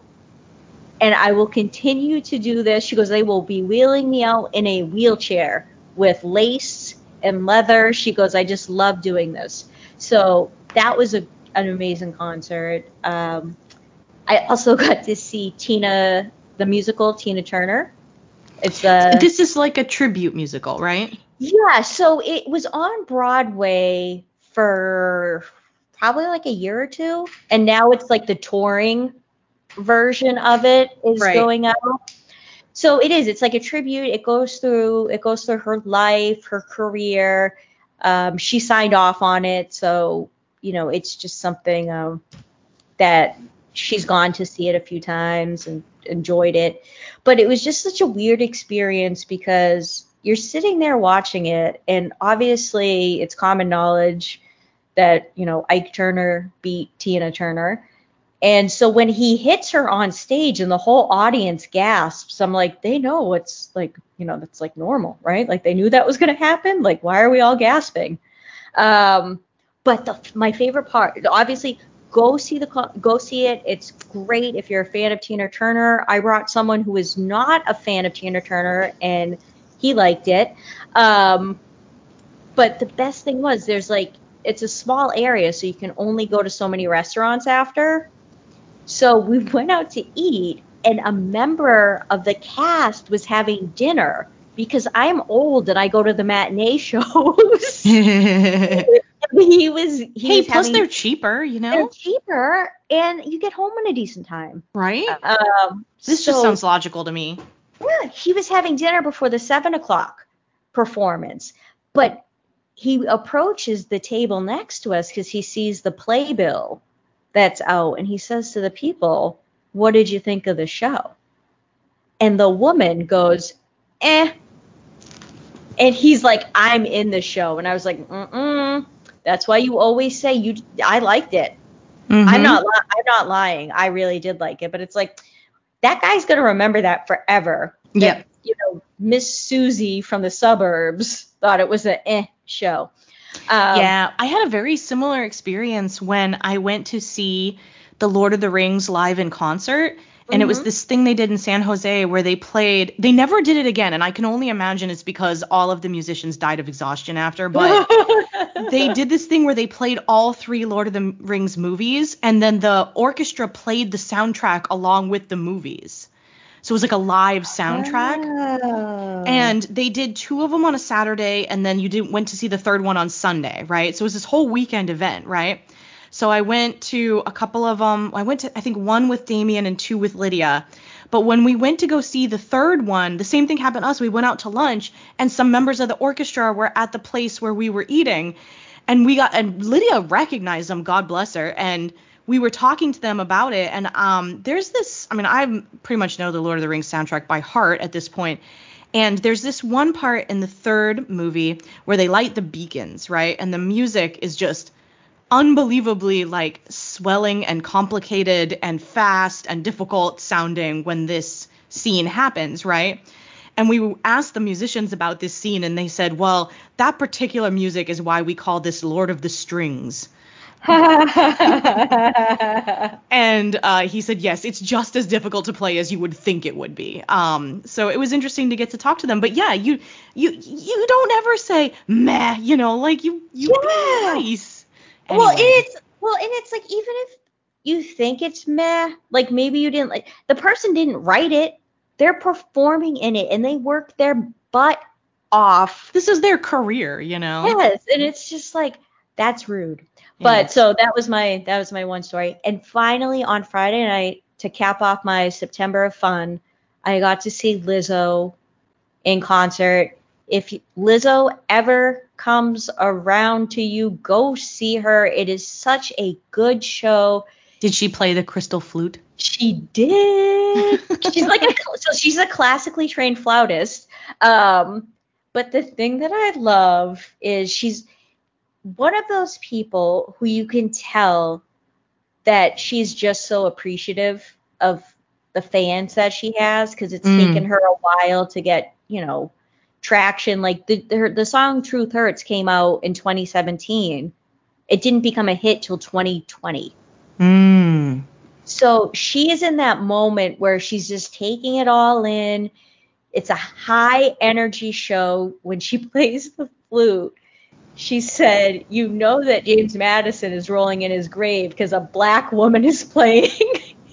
And I will continue to do this. She goes, they will be wheeling me out in a wheelchair with lace and leather. She goes, I just love doing this. So that was an amazing concert. I also got to see the musical Tina Turner. This is like a tribute musical, right? Yeah, so it was on Broadway for probably like a year or two, and now it's like the touring version of it is going out. So it is. It's like a tribute. It goes through her life, her career. She signed off on it, so you know it's just something that she's gone to see it a few times and enjoyed it. But it was just such a weird experience because you're sitting there watching it, and obviously it's common knowledge that, you know, Ike Turner beat Tina Turner. And so when he hits her on stage and the whole audience gasps, I'm like, they know what's like, you know, that's like normal, right? Like they knew that was going to happen. Like, why are we all gasping? But my favorite part, obviously Go see it. It's great if you're a fan of Tina Turner. I brought someone who is not a fan of Tina Turner, and he liked it. But the best thing was there's like it's a small area, so you can only go to so many restaurants after. So we went out to eat, and a member of the cast was having dinner because I'm old and I go to the matinee shows. Plus they're cheaper, you know. They're cheaper, and you get home in a decent time, right? This just sounds logical to me. Yeah, he was having dinner before the 7:00 performance, but he approaches the table next to us because he sees the playbill that's out, and he says to the people, "What did you think of the show?" And the woman goes, "Eh." And he's like, "I'm in the show," and I was like, "Mm-mm." That's why you always say I liked it. Mm-hmm. I'm not lying. I really did like it, but it's like that guy's gonna remember that forever. Yeah. You know, Miss Susie from the suburbs thought it was an show. Yeah, I had a very similar experience when I went to see The Lord of the Rings live in concert. And it was this thing they did in San Jose where they never did it again. And I can only imagine it's because all of the musicians died of exhaustion after. But they did this thing where they played all three Lord of the Rings movies. And then the orchestra played the soundtrack along with the movies. So it was like a live soundtrack. Oh. And they did two of them on a Saturday. And then went to see the third one on Sunday, right? So it was this whole weekend event, right? So I went to a couple of them. I went to, I think, one with Damien and two with Lydia. But when we went to go see the third one, the same thing happened to us. We went out to lunch, and some members of the orchestra were at the place where we were eating. And Lydia recognized them, God bless her. And we were talking to them about it. And there's this, I pretty much know the Lord of the Rings soundtrack by heart at this point. And there's this one part in the third movie where they light the beacons, right? And the music is just unbelievably like swelling and complicated and fast and difficult sounding when this scene happens, right? And we asked the musicians about this scene, and they said, well, that particular music is why we call this Lord of the Strings. And he said, yes, it's just as difficult to play as you would think it would be. So it was interesting to get to talk to them. But yeah, you don't ever say meh, you know, like you yeah. Be nice. Anyway. Well, and it's like, even if you think it's meh, like maybe you didn't like, the person didn't write it, they're performing in it, and they work their butt off. This is their career, you know? Yes, and it's just like, that's rude. But yes. So that was my one story. And finally, on Friday night, to cap off my September of fun, I got to see Lizzo in concert. If Lizzo ever comes around to you, go see her. It is such a good show. Did she play the crystal flute? She did. She's a classically trained flautist. But the thing that I love is she's one of those people who you can tell that she's just so appreciative of the fans that she has, because it's taken her a while to get, you know, traction. Like the song Truth Hurts came out in 2017. It didn't become a hit till 2020. So she is in that moment where she's just taking it all in. It's a high energy show. When she plays the flute, she said, you know that James Madison is rolling in his grave because a black woman is playing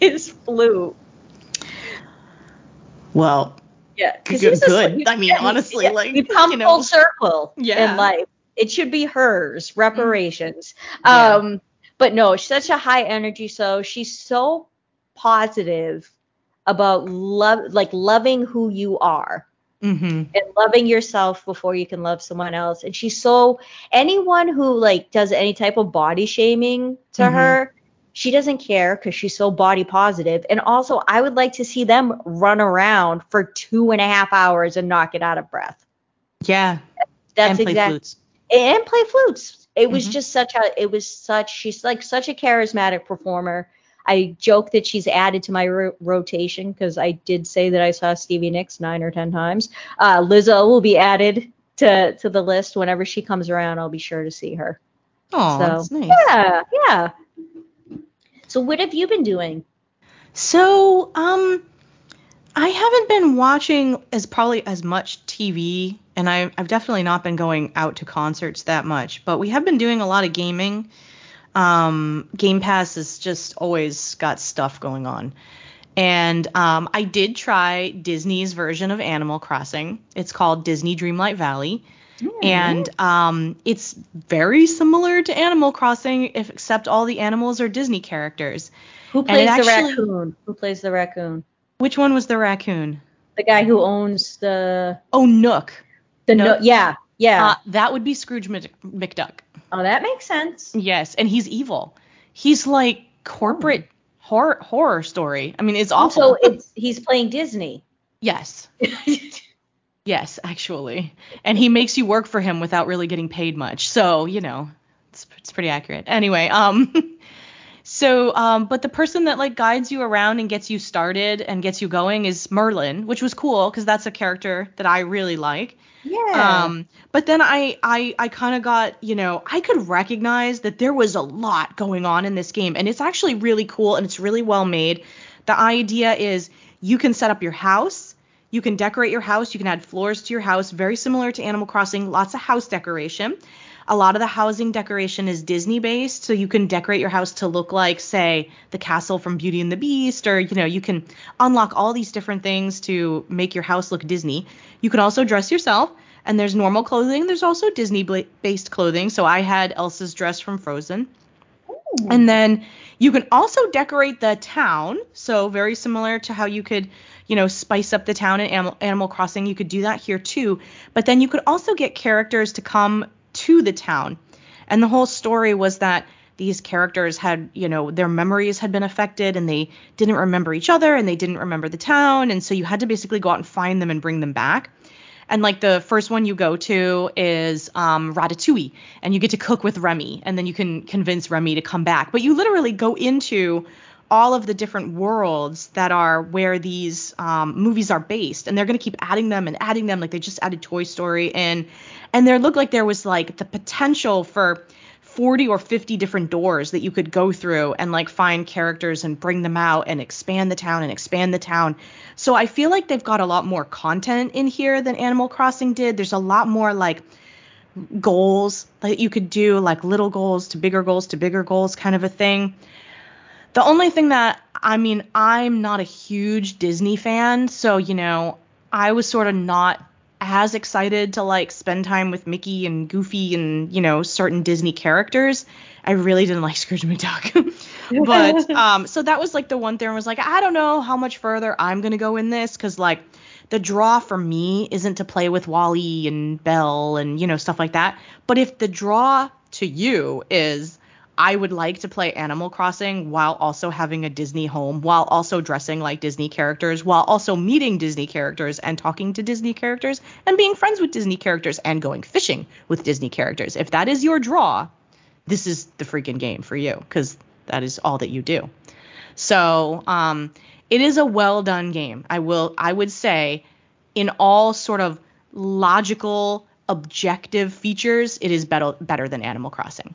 his flute. Well, yeah, good. I mean, honestly, like, you come full circle in life. It should be hers, reparations. Yeah. But no, she's such a high energy. So she's so positive about loving who you are and loving yourself before you can love someone else. And she's so, anyone who like does any type of body shaming to her, she doesn't care because she's so body positive. And also, I would like to see them run around for 2.5 hours and not get out of breath. Yeah. That's exactly. And play flutes. It was just she's like such a charismatic performer. I joke that she's added to my rotation because I did say that I saw Stevie Nicks 9 or 10 times. Lizzo will be added to the list. Whenever she comes around, I'll be sure to see her. Oh, so, that's nice. Yeah. So what have you been doing? So, I haven't been watching as much TV, and I've definitely not been going out to concerts that much, but we have been doing a lot of gaming. Game Pass has just always got stuff going on. And I did try Disney's version of Animal Crossing. It's called Disney Dreamlight Valley. Mm-hmm. And it's very similar to Animal Crossing, except all the animals are Disney characters. Who plays the raccoon? Who plays the raccoon? Which one was the raccoon? The guy who owns the... Oh, Nook. The Nook. Yeah, yeah. That would be Scrooge McDuck. Oh, that makes sense. Yes, and he's evil. He's like corporate horror story. I mean, it's awful. Also, he's playing Disney. Yes. Yes, actually. And he makes you work for him without really getting paid much. So, you know, it's pretty accurate. Anyway, but the person that like guides you around and gets you started and gets you going is Merlin, which was cool because that's a character that I really like. Yeah. But then I kind of got, you know, I could recognize that there was a lot going on in this game, and it's actually really cool and it's really well made. The idea is you can set up your house. You can decorate your house. You can add floors to your house. Very similar to Animal Crossing. Lots of house decoration. A lot of the housing decoration is Disney-based. So you can decorate your house to look like, say, the castle from Beauty and the Beast. Or, you know, you can unlock all these different things to make your house look Disney. You can also dress yourself. And there's normal clothing. There's also Disney-based clothing. So I had Elsa's dress from Frozen. Ooh. And then you can also decorate the town. So very similar to how you could... you know, spice up the town in Animal Crossing. You could do that here too. But then you could also get characters to come to the town. And the whole story was that these characters had, you know, their memories had been affected and they didn't remember each other and they didn't remember the town. And so you had to basically go out and find them and bring them back. And like the first one you go to is Ratatouille, and you get to cook with Remy, and then you can convince Remy to come back. But you literally go into all of the different worlds that are where these movies are based, and they're going to keep adding them and adding them. Like they just added Toy Story and there looked like there was like the potential for 40 or 50 different doors that you could go through and like find characters and bring them out and expand the town. So I feel like they've got a lot more content in here than Animal Crossing did. There's a lot more like goals that you could do, like little goals to bigger goals to bigger goals kind of a thing. The only thing that, I mean, I'm not a huge Disney fan, so, you know, I was sort of not as excited to, like, spend time with Mickey and Goofy and, you know, certain Disney characters. I really didn't like Scrooge McDuck. But, so that was, like, the one thing I was like, I don't know how much further I'm going to go in this, because, like, the draw for me isn't to play with Wally and Belle and, you know, stuff like that. But if the draw to you is... I would like to play Animal Crossing while also having a Disney home, while also dressing like Disney characters, while also meeting Disney characters and talking to Disney characters and being friends with Disney characters and going fishing with Disney characters. If that is your draw, this is the freaking game for you, because that is all that you do. So it is a well done game. I would say in all sort of logical, objective features, it is better than Animal Crossing.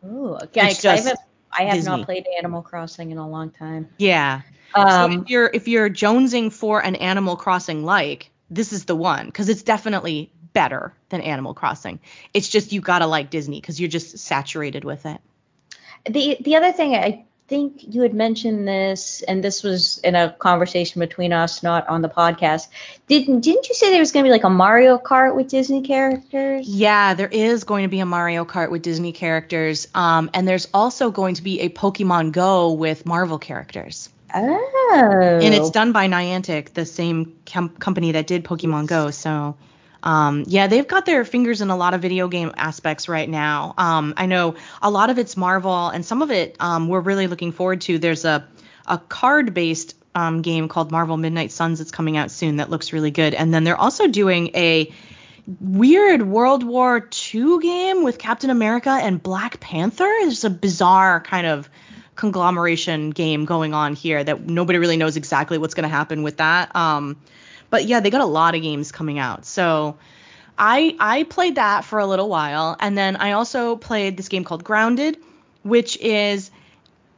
Oh, okay. I have not played Animal Crossing in a long time. Yeah. So if you're jonesing for an Animal Crossing like, this is the one, because it's definitely better than Animal Crossing. It's just you gotta like Disney because you're just saturated with it. The other thing, I think you had mentioned this, and this was in a conversation between us, not on the podcast. Didn't you say there was going to be like a Mario Kart with Disney characters? Yeah, there is going to be a Mario Kart with Disney characters. And there's also going to be a Pokemon Go with Marvel characters. Oh. And it's done by Niantic, the same company that did Pokemon Go. So, yeah, they've got their fingers in a lot of video game aspects right now. I know a lot of it's Marvel, and some of it we're really looking forward to. There's a card-based game called Marvel Midnight Suns that's coming out soon that looks really good. And then they're also doing a weird World War II game with Captain America and Black Panther. It's a bizarre kind of conglomeration game going on here that nobody really knows exactly what's going to happen with that. But yeah, they got a lot of games coming out. So I played that for a little while. And then I also played this game called Grounded, which is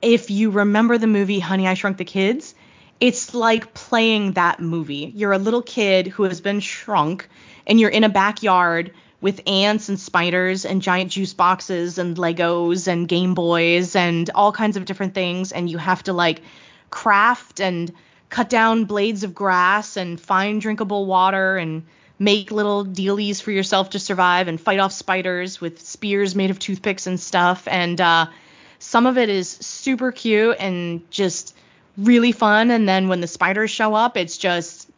if you remember the movie Honey, I Shrunk the Kids, it's like playing that movie. You're a little kid who has been shrunk, and you're in a backyard with ants and spiders and giant juice boxes and Legos and Game Boys and all kinds of different things. And you have to like craft and cut down blades of grass and find drinkable water and make little dealies for yourself to survive and fight off spiders with spears made of toothpicks and stuff. And some of it is super cute and just really fun. And then when the spiders show up, it's just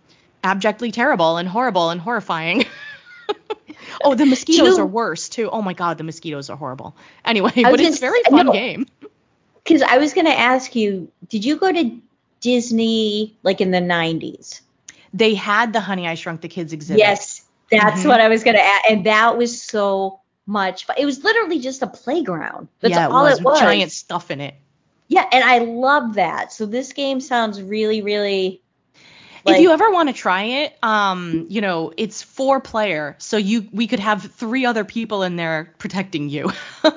abjectly terrible and horrible and horrifying. Oh, the mosquitoes are worse, too. Oh, my God, the mosquitoes are horrible. Anyway, but it's a very fun game. Because I was going to ask you, did you go to Disney, like, in the 90s? They had the Honey, I Shrunk the Kids exhibit. Yes, that's what I was going to add. And that was so much fun. It was literally just a playground. That's all it was. Giant stuff in it. Yeah, and I love that. So this game sounds really, really... Like, if you ever want to try it, you know, it's 4-player, so we could have 3 other people in there protecting you.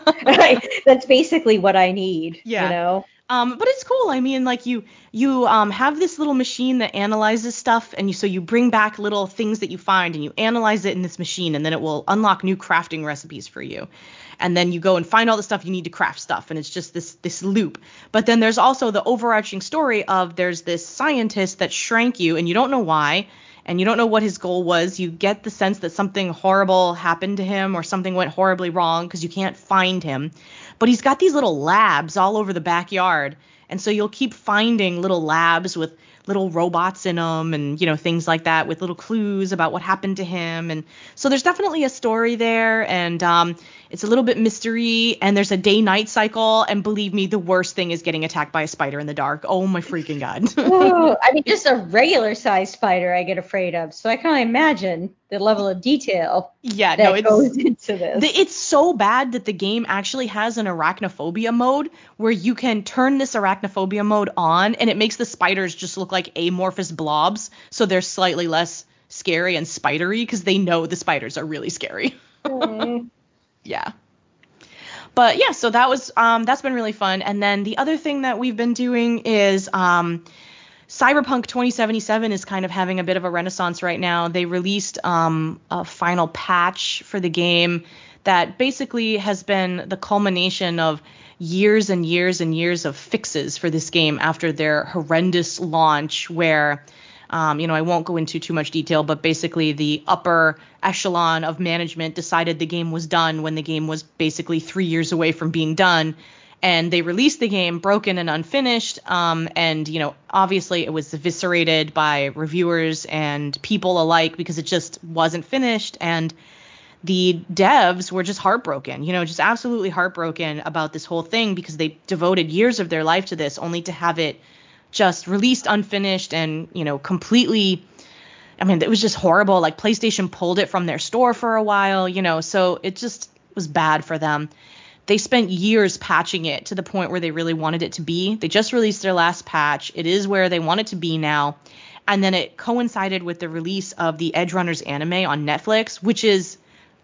Right. That's basically what I need, you know. But it's cool. I mean, like you have this little machine that analyzes stuff, and so you bring back little things that you find and you analyze it in this machine, and then it will unlock new crafting recipes for you. And then you go and find all the stuff you need to craft stuff. And it's just this loop. But then there's also the overarching story of there's this scientist that shrank you and you don't know why. And you don't know what his goal was. You get the sense that something horrible happened to him or something went horribly wrong because you can't find him. But he's got these little labs all over the backyard. And so you'll keep finding little labs with little robots in them and, you know, things like that with little clues about what happened to him. And so there's definitely a story there, and it's a little bit mystery, and there's a day-night cycle. And believe me, the worst thing is getting attacked by a spider in the dark. Oh, my freaking God. Whoa, I mean, just a regular-sized spider I get afraid of, so I can only imagine the level of detail goes into this. It's so bad that the game actually has an arachnophobia mode where you can turn this arachnophobia mode on, and it makes the spiders just look like amorphous blobs, so they're slightly less scary and spidery because they know the spiders are really scary. Yeah. But yeah, so that was that's been really fun. And then the other thing that we've been doing is Cyberpunk 2077 is kind of having a bit of a renaissance right now. They released a final patch for the game that basically has been the culmination of years and years and years of fixes for this game after their horrendous launch where, you know, I won't go into too much detail, but basically the upper echelon of management decided the game was done when the game was basically 3 years away from being done. And they released the game broken and unfinished. And, you know, obviously it was eviscerated by reviewers and people alike because it just wasn't finished. And the devs were just heartbroken, you know, just absolutely heartbroken about this whole thing because they devoted years of their life to this only to have it just released unfinished and, you know, completely. I mean, it was just horrible. Like PlayStation pulled it from their store for a while, you know, so it just was bad for them. They spent years patching it to the point where they really wanted it to be. They just released their last patch. It is where they want it to be now. And then it coincided with the release of the Edgerunners anime on Netflix, which is,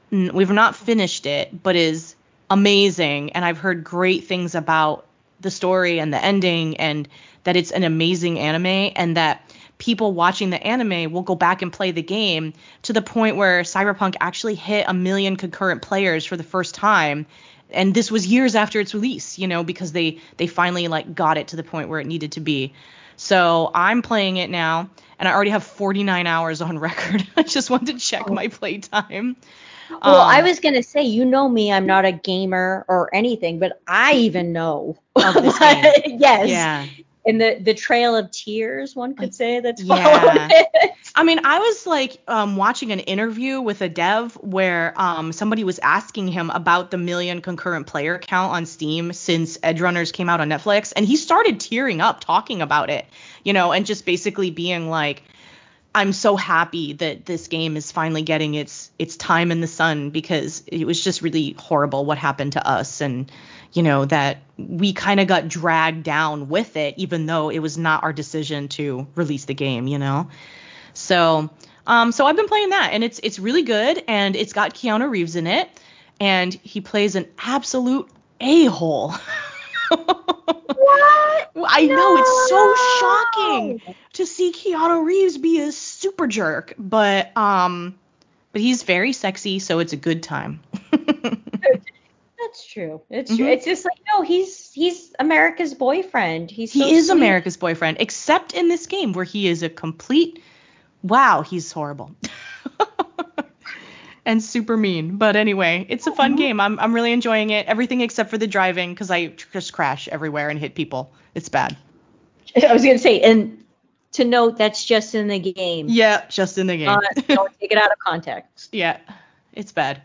we've not finished it, but is amazing. And I've heard great things about the story and the ending and that it's an amazing anime and that people watching the anime will go back and play the game to the point where Cyberpunk actually hit 1 million concurrent players for the first time. And this was years after its release, you know, because they finally like got it to the point where it needed to be. So I'm playing it now, and I already have 49 hours on record. I just wanted to check my playtime. Well, I was going to say, you know me, I'm not a gamer or anything, but I even know of this game. Yes. Yeah. And the trail of tears, one could say, that's followed it. I mean, I was like watching an interview with a dev where somebody was asking him about the 1 million concurrent player count on Steam since Edgerunners came out on Netflix. And he started tearing up talking about it, you know, and just basically being like, I'm so happy that this game is finally getting its time in the sun because it was just really horrible what happened to us. And, you know, that we kind of got dragged down with it, even though it was not our decision to release the game, you know. So I've been playing that, and it's really good, and it's got Keanu Reeves in it, and he plays an absolute a-hole. What? I know, it's so shocking to see Keanu Reeves be a super jerk, but he's very sexy, so it's a good time. That's true. It's true. Mm-hmm. It's just like, no, he's America's boyfriend. He is America's boyfriend, except in this game where he is a complete wow, he's horrible. And super mean. But anyway, it's a fun game. I'm really enjoying it. Everything except for the driving, because I just crash everywhere and hit people. It's bad. I was going to say, and to note, that's just in the game. Yeah, just in the game. Don't take it out of context. Yeah, it's bad.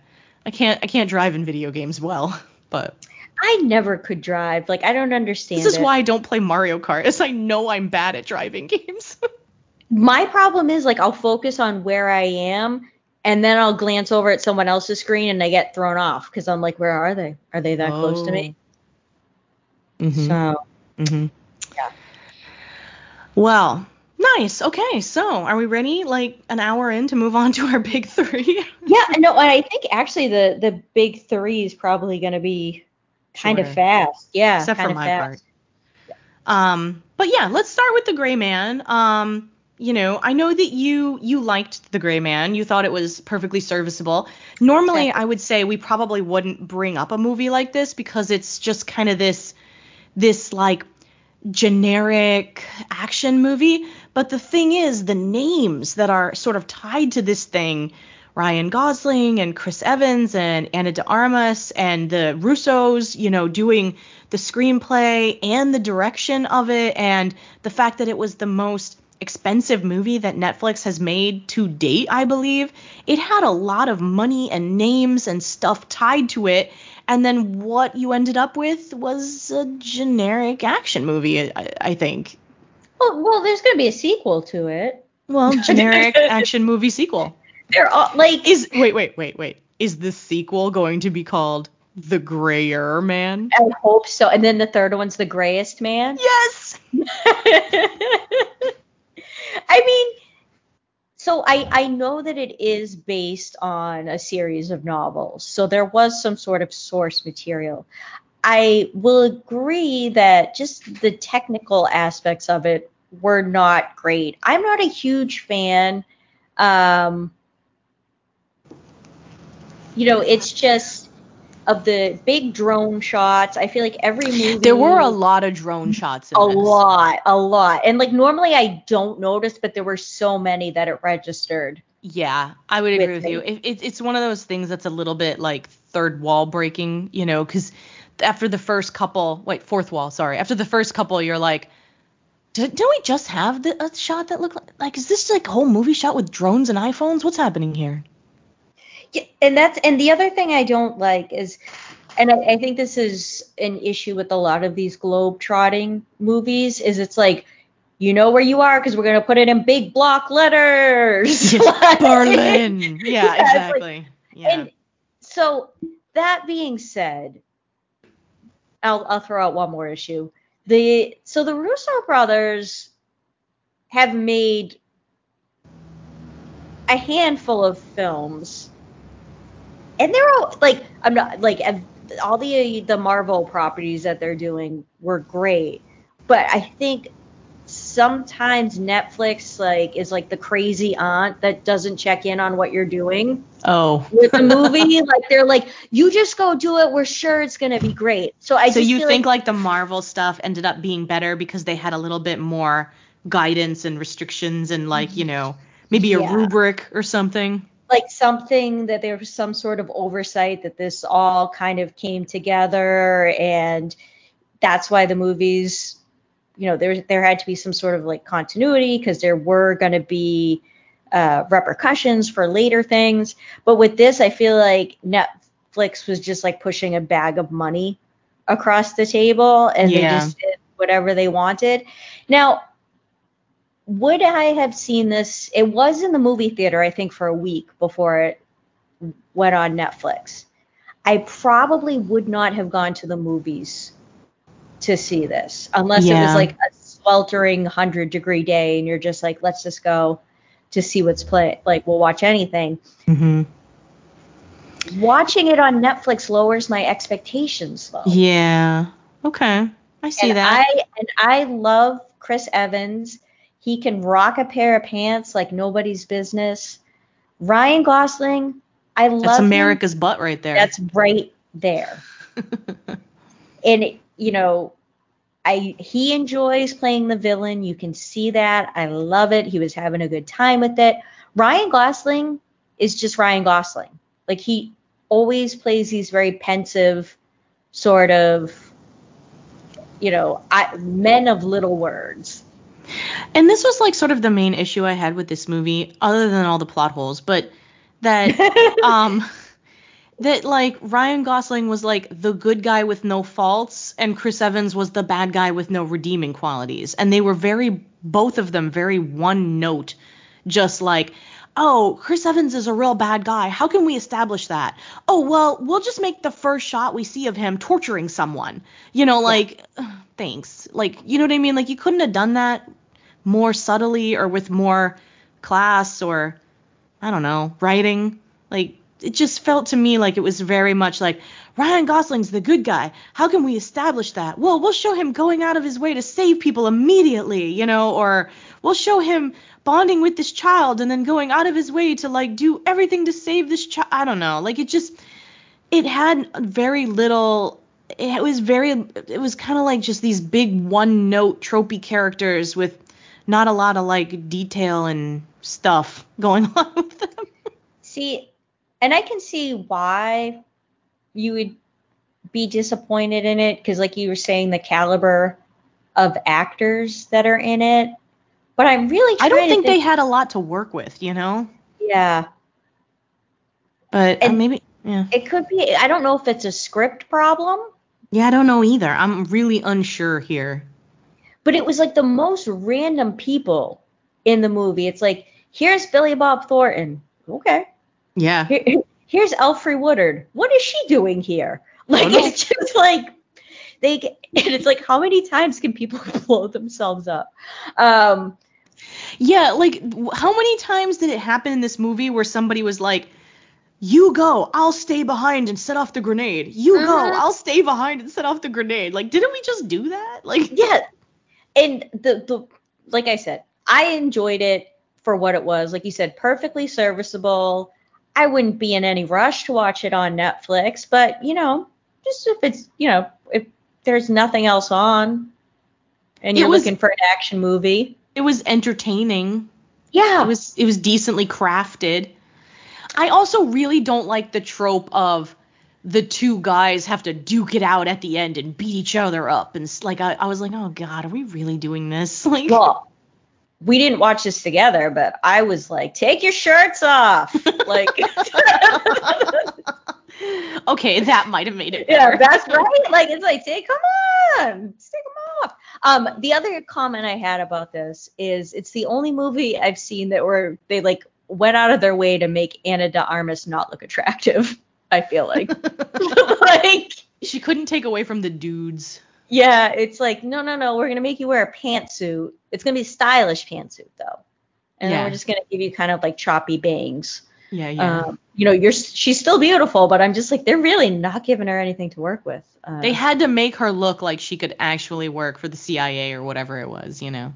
I can't drive in video games well, but... I never could drive. Like, I don't understand This is why I don't play Mario Kart, is I know I'm bad at driving games. My problem is, like, I'll focus on where I am... And then I'll glance over at someone else's screen and I get thrown off because I'm like, where are they? Are they that close to me? Mm-hmm. So, yeah. Well, nice. Okay, so are we ready? Like an hour in to move on to our big three? Yeah, no, and I think actually the big three is probably going to be kind of fast. Yeah, except for my part. Yeah. But yeah, let's start with the Gray Man. You know, I know that you liked The Gray Man. You thought it was perfectly serviceable. Normally, I would say we probably wouldn't bring up a movie like this because it's just kind of this like generic action movie. But the thing is, the names that are sort of tied to this thing, Ryan Gosling and Chris Evans and Ana de Armas and the Russos, you know, doing the screenplay and the direction of it and the fact that it was the most expensive movie that Netflix has made to date, I believe. It had a lot of money and names and stuff tied to it, and then what you ended up with was a generic action movie, I think. Well, there's going to be a sequel to it. Well, generic action movie sequel. They're all like... Wait. Is the sequel going to be called The Grayer Man? I hope so. And then the third one's The Grayest Man? Yes! I mean, so I know that it is based on a series of novels, so there was some sort of source material. I will agree that just the technical aspects of it were not great. I'm not a huge fan. You know, it's just of the big drone shots. I feel like every movie... There were a lot of drone shots in this. A lot. And, like, normally I don't notice, but there were so many that it registered. Yeah, I would agree with you. It's one of those things that's a little bit, like, third wall breaking, you know, because after the first couple... Wait, fourth wall, sorry. After the first couple, you're like, don't we just have a shot that looked like... Is this, like, a whole movie shot with drones and iPhones? What's happening here? Yeah, and the other thing I don't like is, and I think this is an issue with a lot of these globe-trotting movies, is it's like, you know where you are because we're going to put it in big block letters. Yes, Berlin. Yeah, exactly. Like, yeah. And so that being said, I'll throw out one more issue. So the Russo brothers have made a handful of films. And they're all, like, I'm not, like, all the Marvel properties that they're doing were great. But I think sometimes Netflix, like, is, like, the crazy aunt that doesn't check in on what you're doing. Oh. With a movie. Like, they're like, you just go do it. We're sure it's going to be great. So you think, like, the Marvel stuff ended up being better because they had a little bit more guidance and restrictions and, like, you know, maybe a rubric or something? Like something that there was some sort of oversight that this all kind of came together, and that's why the movies, you know, there had to be some sort of like continuity because there were going to be repercussions for later things. But with this, I feel like Netflix was just like pushing a bag of money across the table, and they just did whatever they wanted. Now, would I have seen this? It was in the movie theater, I think, for a week before it went on Netflix. I probably would not have gone to the movies to see this unless it was like a sweltering 100-degree day and you're just like, let's just go to see what's played. Like, we'll watch anything. Mm-hmm. Watching it on Netflix lowers my expectations, though. Yeah. Okay. I see and that. I love Chris Evans. He can rock a pair of pants like nobody's business. Ryan Gosling, I love him. That's America's butt right there. That's right there. And, you know, he enjoys playing the villain. You can see that. I love it. He was having a good time with it. Ryan Gosling is just Ryan Gosling. Like, he always plays these very pensive sort of, you know, men of little words. And this was like sort of the main issue I had with this movie, other than all the plot holes, but that that like Ryan Gosling was like the good guy with no faults and Chris Evans was the bad guy with no redeeming qualities. And they were both of them very one note, just like, oh, Chris Evans is a real bad guy. How can we establish that? Oh, well, we'll just make the first shot we see of him torturing someone. You know, like, thanks. Like, you know what I mean? Like, you couldn't have done that more subtly or with more class or, I don't know, writing. Like, it just felt to me like it was very much like, Ryan Gosling's the good guy. How can we establish that? Well, we'll show him going out of his way to save people immediately, you know, or we'll show him bonding with this child and then going out of his way to like do everything to save this child. I don't know. Like, it had very little. It was kind of like just these big one note tropey characters with not a lot of like detail and stuff going on with them. See, and I can see why you would be disappointed in it, because like you were saying, the caliber of actors that are in it. But I'm really trying to I don't think they had a lot to work with, you know? Yeah. But maybe, yeah. It could be. I don't know if it's a script problem. Yeah, I don't know either. I'm really unsure here. But it was like the most random people in the movie. It's like, here's Billy Bob Thornton. Okay. Yeah. Here's Elfrey Woodard. What is she doing here? Like, it's just like it's like, how many times can people blow themselves up? Yeah, like, how many times did it happen in this movie where somebody was like, you go, I'll stay behind and set off the grenade. You go, I'll stay behind and set off the grenade. Like, didn't we just do that? Like, yeah. And the like I said, I enjoyed it for what it was. Like you said, perfectly serviceable. I wouldn't be in any rush to watch it on Netflix, but, you know, just if it's, you know, if there's nothing else on and you're looking for an action movie. It was entertaining. Yeah. It was decently crafted. I also really don't like the trope of the two guys have to duke it out at the end and beat each other up. And like, I was like, oh, God, are we really doing this? Like, well, we didn't watch this together, but I was like, take your shirts off. Like, okay, that might have made it better. Yeah, that's right. Like, it's like, come on, stick them off. The other comment I had about this is it's the only movie I've seen that where they like went out of their way to make Ana de Armas not look attractive, I feel like. Like, she couldn't take away from the dudes. Yeah, it's like, no, we're going to make you wear a pantsuit. It's going to be a stylish pantsuit, though. And then we're just going to give you kind of like choppy bangs. Yeah. You know, she's still beautiful, but I'm just like, they're really not giving her anything to work with. They had to make her look like she could actually work for the CIA or whatever it was, you know.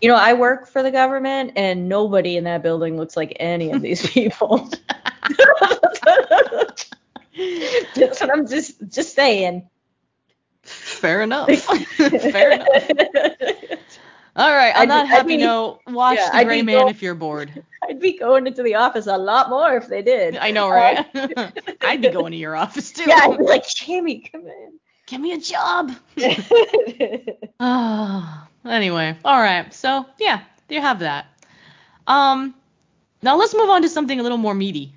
You know, I work for the government, and nobody in that building looks like any of these people. That's what I'm just saying. Fair enough. All right, on that happy note, watch The Gray Man if you're bored. I'd be going into the office a lot more if they did. I know, right? I'd be going to your office, too. Yeah, I'd be like, Jamie, come in. Give me a job. Oh, anyway, all right. So, yeah, you have that. Now let's move on to something a little more meaty.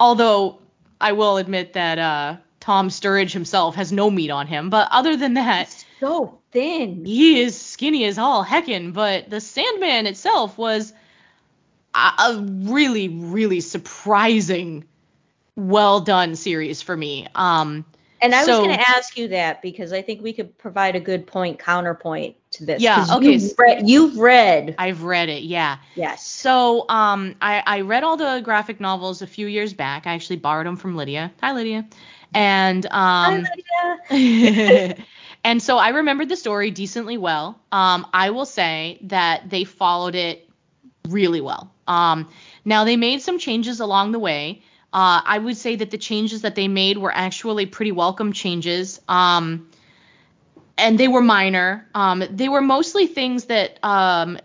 Although, I will admit that Tom Sturridge himself has no meat on him. But other than that, so thin. He is skinny as all heckin', but the Sandman itself was a really, really surprising, well-done series for me. And I was going to ask you that because I think we could provide a good counterpoint to this. Yeah, okay. You've read. I've read it, yeah. Yes. So I read all the graphic novels a few years back. I actually borrowed them from Lydia. Hi, Lydia. And Hi, Lydia. And so I remembered the story decently well. I will say that they followed it really well. Now, they made some changes along the way. I would say that the changes that they made were actually pretty welcome changes. And they were minor. They were mostly things that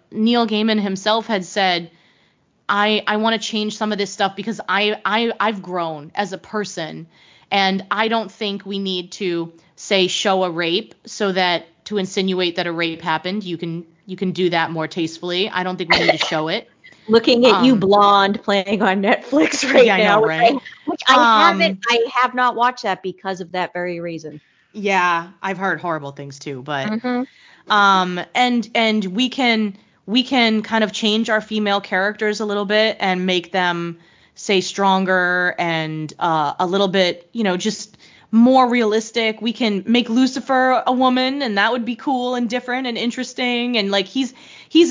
Neil Gaiman himself had said, I want to change some of this stuff because I've grown as a person. And I don't think we need to, say, show a rape so that to insinuate that a rape happened. You can do that more tastefully. I don't think we need to show it. Looking at you, Blonde, playing on Netflix right now. Know, right? I have not watched that because of that very reason. Yeah, I've heard horrible things too. But and we can kind of change our female characters a little bit and make them, say, stronger and a little bit, just more realistic. We can make Lucifer a woman, and that would be cool and different and interesting. And like he's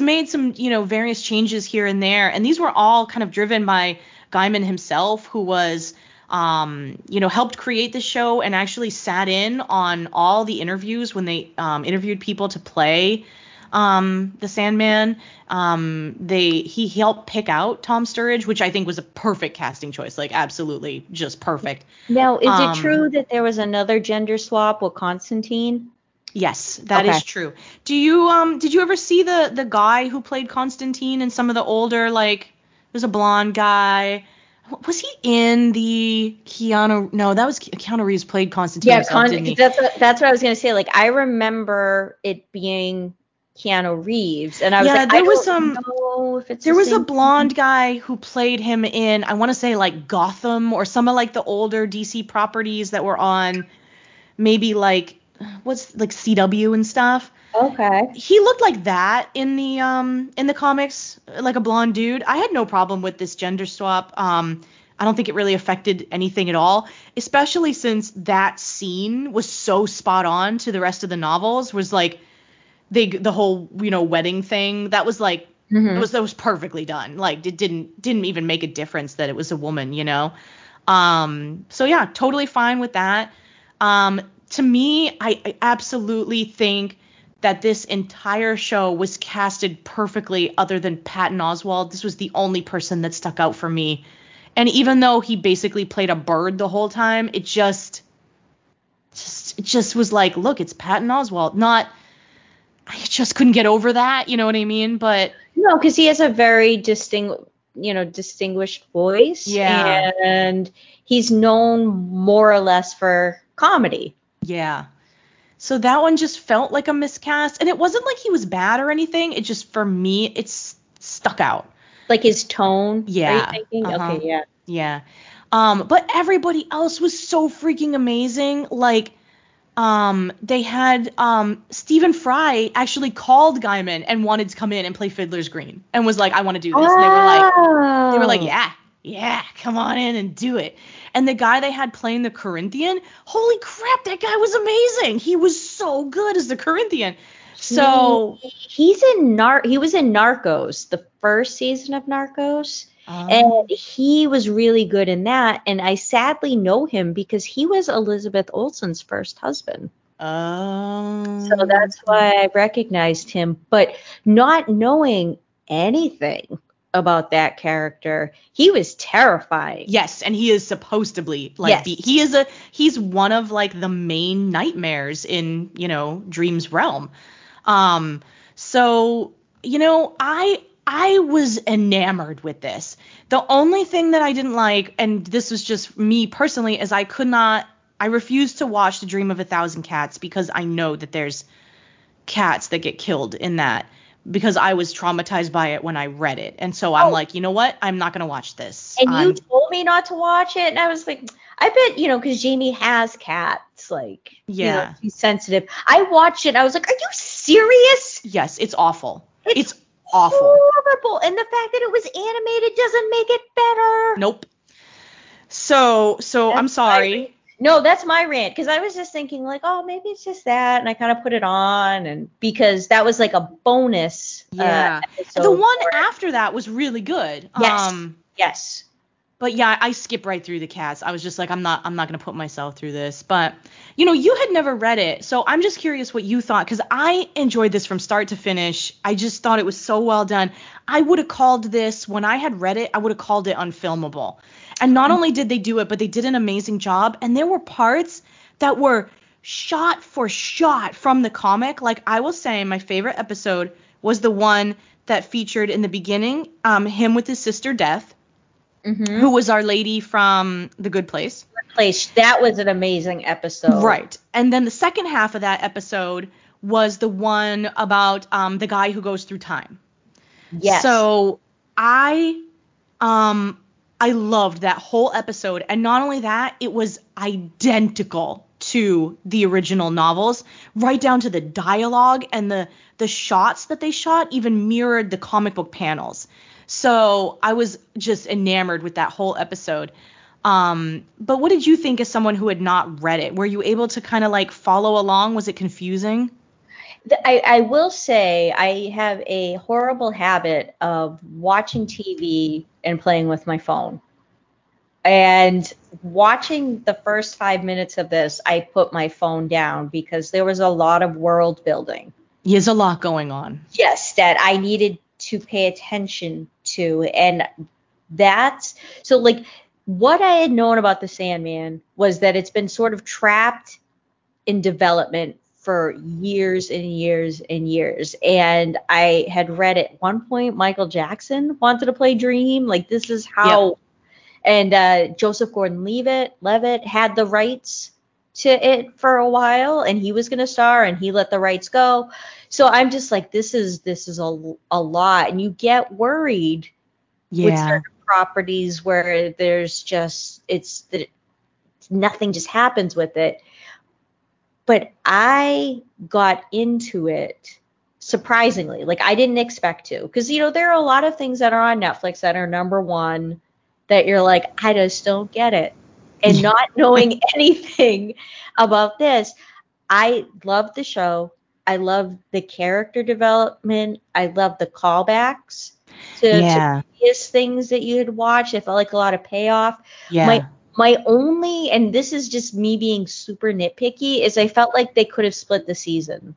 made some, various changes here and there. And these were all kind of driven by Gaiman himself, who was, helped create the show and actually sat in on all the interviews when they interviewed people to play the Sandman. He helped pick out Tom Sturridge, which I think was a perfect casting choice, like absolutely just perfect. Now, is it true that there was another gender swap with Constantine? Yes, that is true. Do you did you ever see the guy who played Constantine in some of the older, there's a blonde guy? Was he in the Keanu? No, that was Keanu Reeves played Constantine. Yeah, that's what I was gonna say. I remember it being Keanu Reeves, and I was there was a blonde guy who played him in, I want to say, Gotham or some of the older DC properties that were on, maybe CW and stuff. Okay. He looked like that in the comics, like a blonde dude. I had no problem with this gender swap. I don't think it really affected anything at all, especially since that scene was so spot on to the rest of the novels. Was the whole, wedding thing, that was that was perfectly done. It didn't even make a difference that it was a woman, So yeah, totally fine with that. To me, I absolutely think that this entire show was casted perfectly other than Patton Oswalt. This was the only person that stuck out for me. And even though he basically played a bird the whole time, it just was look, it's Patton Oswalt, I just couldn't get over that, you know what I mean? But no, because he has a very distinguished voice, yeah, and he's known more or less for comedy. Yeah. So that one just felt like a miscast, and it wasn't he was bad or anything. It just, for me, it stuck out. His tone. Yeah. Are you thinking? Uh-huh. Okay. Yeah. Yeah. But everybody else was so freaking amazing. They had Stephen Fry actually called Gaiman and wanted to come in and play Fiddler's Green and was I want to do this. Oh. And they were like, yeah, come on in and do it. And the guy they had playing the Corinthian, holy crap, that guy was amazing. He was so good as the Corinthian. So he was in Narcos, the first season of Narcos. And he was really good in that. And I sadly know him because he was Elizabeth Olsen's first husband. Oh. So that's why I recognized him. But not knowing anything about that character, he was terrifying. Yes, and he is supposedly he's one of the main nightmares in, Dream's realm. So, I was enamored with this. The only thing that I didn't like, and this was just me personally, is I refused to watch The Dream of a Thousand Cats because I know that there's cats that get killed in that because I was traumatized by it when I read it. And so I'm you know what? I'm not going to watch this. And you told me not to watch it. And I was like, I bet, because Jamie has cats, she's sensitive. I watched it. I was like, are you serious? Yes, it's awful. It's awful. Horrible. And the fact that it was animated doesn't make it better. Nope. So that's, I'm sorry. No, that's my rant, because I was just thinking maybe it's just that, and I kind of put it on, and because that was a bonus. Yeah. The one after that was really good. Yes. Yes. But yeah, I skip right through the cast. I was just like, I'm not going to put myself through this. But, you know, you had never read it. So I'm just curious what you thought, because I enjoyed this from start to finish. I just thought it was so well done. I would have called this, when I had read it, I would have called it unfilmable. And not only did they do it, but they did an amazing job. And there were parts that were shot for shot from the comic. Like, I will say my favorite episode was the one that featured in the beginning him with his sister Death. Mm-hmm. Who was our lady from The Good Place. That was an amazing episode. Right. And then the second half of that episode was the one about the guy who goes through time. Yes. So I loved that whole episode. And not only that, it was identical to the original novels, right down to the dialogue, and the shots that they shot even mirrored the comic book panels. So I was just enamored with that whole episode. But what did you think as someone who had not read it? Were you able to kind of like follow along? Was it confusing? I will say I have a horrible habit of watching TV and playing with my phone. And watching the first 5 minutes of this, I put my phone down because there was a lot of world building. There's a lot going on. Yes, that I needed to pay attention to. And that's so, like, what I had known about the Sandman was that it's been sort of trapped in development for years and years and years. And I had read at one point Michael Jackson wanted to play Dream. Like, this is how. Yeah. And Joseph Gordon-Levitt had the rights to it for a while, and he was going to star, and he let the rights go. So I'm just like, this is a lot, and you get worried with certain properties where there's just nothing just happens with it. But I got into it surprisingly, like I didn't expect to, because you know there are a lot of things that are on Netflix that are number one that you're like, I just don't get it, and not knowing anything about this, I loved the show. I love the character development. I love the callbacks to previous things that you had watched. I felt like a lot of payoff. Yeah. My only, and this is just me being super nitpicky, is I felt like they could have split the season.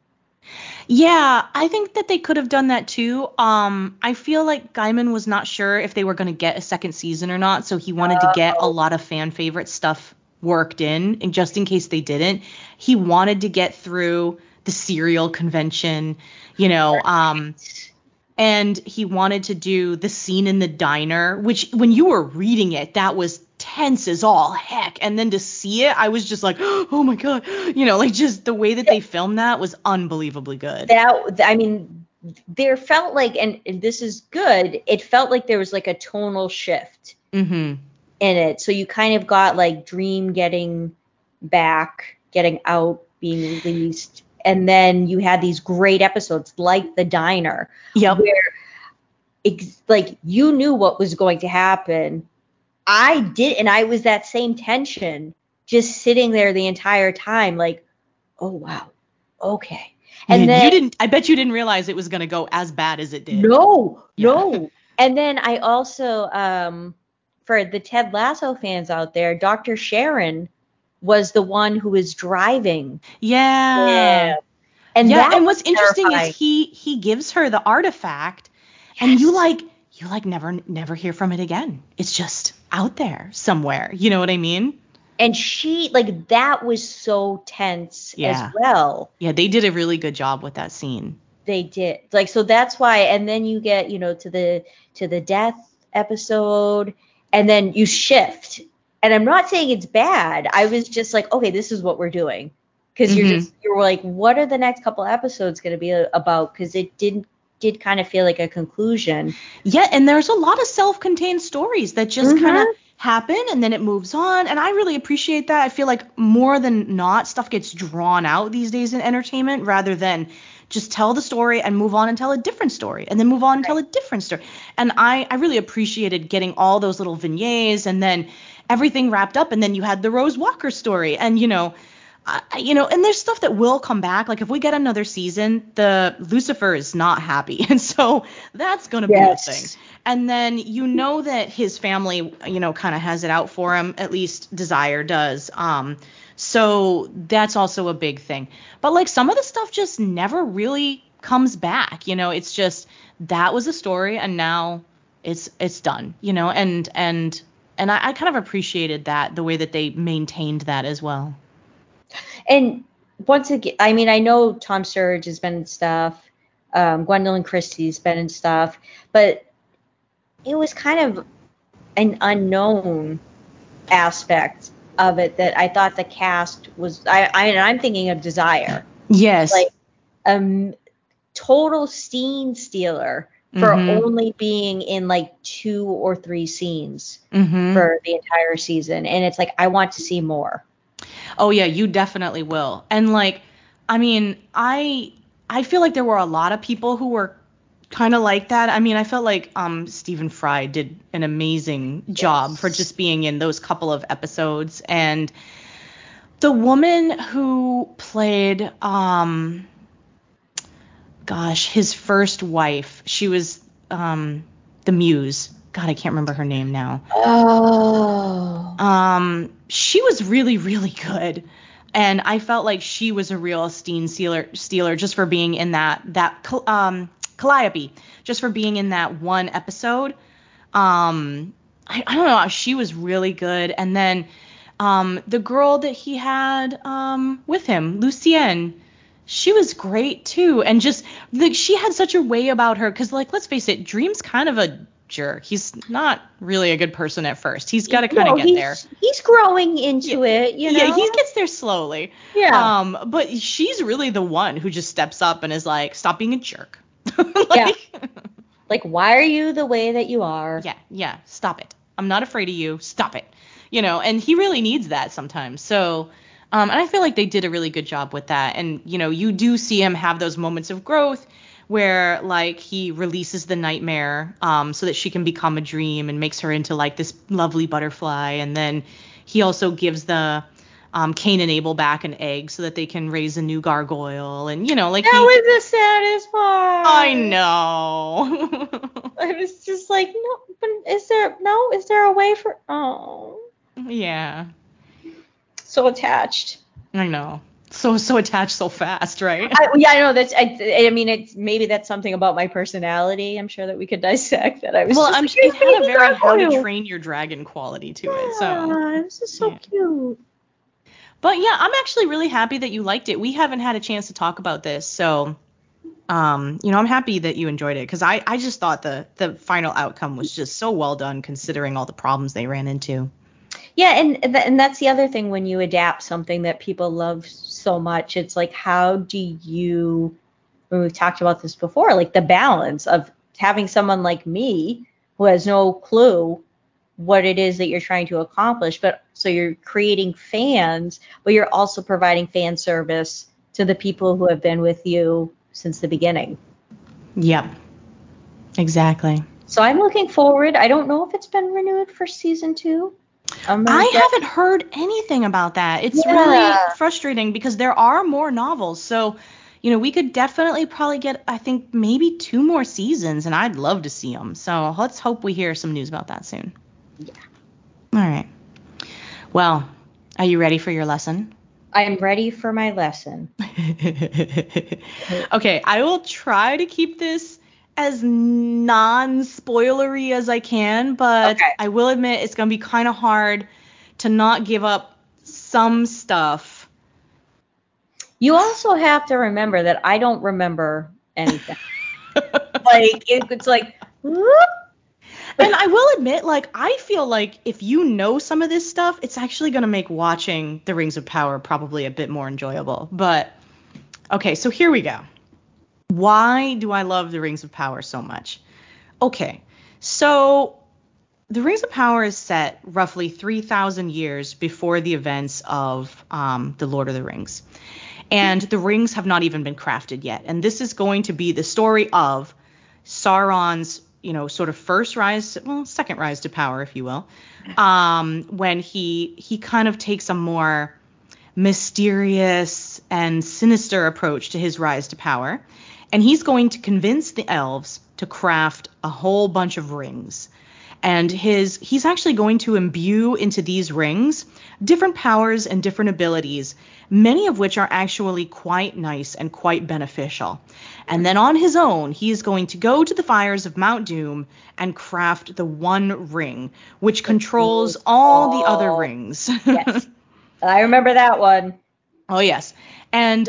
Yeah, I think that they could have done that too. I feel like Gaiman was not sure if they were going to get a second season or not, so he wanted to get a lot of fan favorite stuff worked in, and just in case they didn't, he wanted to get through the serial convention, you know, and he wanted to do the scene in the diner, which when you were reading it, that was tense as all heck. And then to see it, I was just like, oh my God, you know, like just the way that they filmed that was unbelievably good. That, I mean, there felt like, and this is good, it felt like there was like a tonal shift in it. So you kind of got like Dream getting back, getting out, being released. And then you had these great episodes like the diner, where like you knew what was going to happen. I did. And I was that same tension just sitting there the entire time like, oh, wow. OK. And yeah, then I bet you didn't realize it was going to go as bad as it did. No. And then I also for the Ted Lasso fans out there, Dr. Sharon was the one who was driving. Yeah. And what's terrifying. Interesting is he gives her the artifact, and you never hear from it again. It's just out there somewhere. You know what I mean? And she, like, that was so tense as well. Yeah, they did a really good job with that scene. They did. Like, so that's why, and then you get, you know, to the death episode, and then you shift. And I'm not saying it's bad. I was just like, okay, this is what we're doing. Because you're like, what are the next couple episodes going to be about? Because it did kind of feel like a conclusion. Yeah, and there's a lot of self-contained stories that just kind of happen, and then it moves on. And I really appreciate that. I feel like more than not, stuff gets drawn out these days in entertainment rather than just tell the story and move on and tell a different story, and then move on and tell a different story. And I really appreciated getting all those little vignettes, and then everything wrapped up, and then you had the Rose Walker story, and you know, And there's stuff that will come back. Like if we get another season, the Lucifer is not happy. And so that's going to be a thing. And then, that his family, kind of has it out for him. At least Desire does. So that's also a big thing. But like some of the stuff just never really comes back. It's just, that was a story and now it's done, and I kind of appreciated that, the way that they maintained that as well. And once again, I mean, I know Tom Sturridge has been in stuff, Gwendolyn Christie's been in stuff, but it was kind of an unknown aspect of it that I thought the cast was. I'm thinking of Desire. Yes. Like total scene stealer for only being in like 2 or 3 scenes for the entire season, and it's like I want to see more. Oh, yeah, you definitely will. And, like, I mean, I feel like there were a lot of people who were kind of like that. I mean, I felt like Stephen Fry did an amazing job for just being in those couple of episodes. And the woman who played, his first wife, she was the Muse. God, I can't remember her name now. Oh. She was really, really good. And I felt like she was a real stealer just for being in that Calliope, just for being in that one episode. I don't know. She was really good. And then the girl that he had with him, Lucienne, she was great too. And just like she had such a way about her, because like, let's face it, Dream's kind of a jerk. He's not really a good person at first. He's got to kind of get there. He's growing into it, Yeah, he gets there slowly. Yeah. But she's really the one who just steps up and is like, stop being a jerk. Like, why are you the way that you are? Yeah. Stop it. I'm not afraid of you. Stop it. And he really needs that sometimes. So, and I feel like they did a really good job with that. And, you do see him have those moments of growth where like he releases the nightmare so that she can become a dream and makes her into like this lovely butterfly. And then he also gives the Cain and Abel back an egg so that they can raise a new gargoyle. And that was the saddest part. I know. I was just like, no, but is there a way for, oh. Yeah. So attached. I know. So attached so fast, right? I know. Maybe that's something about my personality. I'm sure that we could dissect that. It had a very How to Train Your Dragon quality to it. So this is so cute. But yeah, I'm actually really happy that you liked it. We haven't had a chance to talk about this, so I'm happy that you enjoyed it, because I just thought the final outcome was just so well done, considering all the problems they ran into. Yeah, and that's the other thing when you adapt something that people love so much. It's like, how do you, when we've talked about this before, like the balance of having someone like me who has no clue what it is that you're trying to accomplish, but so you're creating fans, but you're also providing fan service to the people who have been with you since the beginning. Yep, exactly. So I'm looking forward. I don't know if it's been renewed for season 2. I haven't heard anything about that. It's really frustrating, because there are more novels. So, we could definitely probably get, I think, maybe 2 more seasons, and I'd love to see them. So let's hope we hear some news about that soon. Yeah. All right. Well, are you ready for your lesson? I am ready for my lesson. Okay, I will try to keep this as non-spoilery as I can, but okay. I will admit it's going to be kind of hard to not give up some stuff. You also have to remember that I don't remember anything. It's like, whoop. And I will admit, like, I feel like if you know some of this stuff, it's actually going to make watching The Rings of Power probably a bit more enjoyable. But, okay, so here we go. Why do I love The Rings of Power so much? Okay, so The Rings of Power is set roughly 3,000 years before the events of The Lord of the Rings. And the rings have not even been crafted yet. And this is going to be the story of Sauron's, sort of second rise to power, if you will, when he kind of takes a more mysterious and sinister approach to his rise to power. And he's going to convince the elves to craft a whole bunch of rings. And he's actually going to imbue into these rings different powers and different abilities, many of which are actually quite nice and quite beneficial. And then on his own, he is going to go to the fires of Mount Doom and craft the one ring, which controls all the other rings. Yes, I remember that one. Oh, yes. And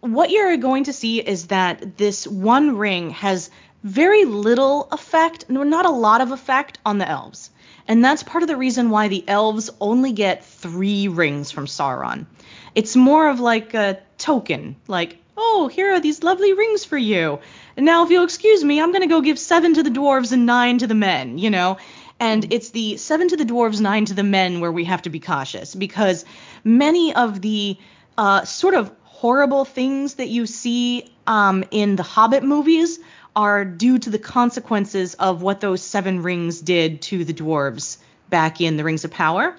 what you're going to see is that this one ring has very little effect, not a lot of effect on the elves. And that's part of the reason why the elves only get 3 rings from Sauron. It's more of like a token, like, oh, here are these lovely rings for you. And now if you'll excuse me, I'm going to go give 7 to the dwarves and 9 to the men, you know. And it's the 7 to the dwarves, 9 to the men where we have to be cautious, because many of the sort of horrible things that you see in the Hobbit movies are due to the consequences of what those 7 rings did to the dwarves back in the Rings of Power.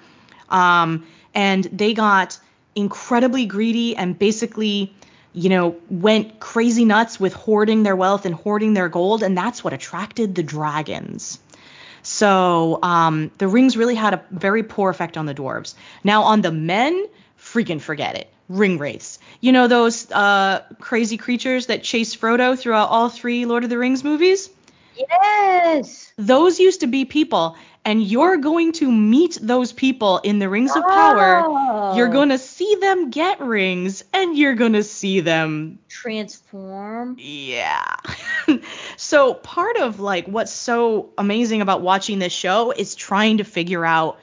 And they got incredibly greedy and basically, you know, went crazy nuts with hoarding their wealth and hoarding their gold. And that's what attracted the dragons. So the rings really had a very poor effect on the dwarves. Now on the men, freaking forget it. Ring wraiths. You know those crazy creatures that chase Frodo throughout all 3 Lord of the Rings movies? Yes! Those used to be people, and you're going to meet those people in the Rings of Power. You're going to see them get rings, and you're going to see them... transform? Yeah. So part of like what's so amazing about watching this show is trying to figure out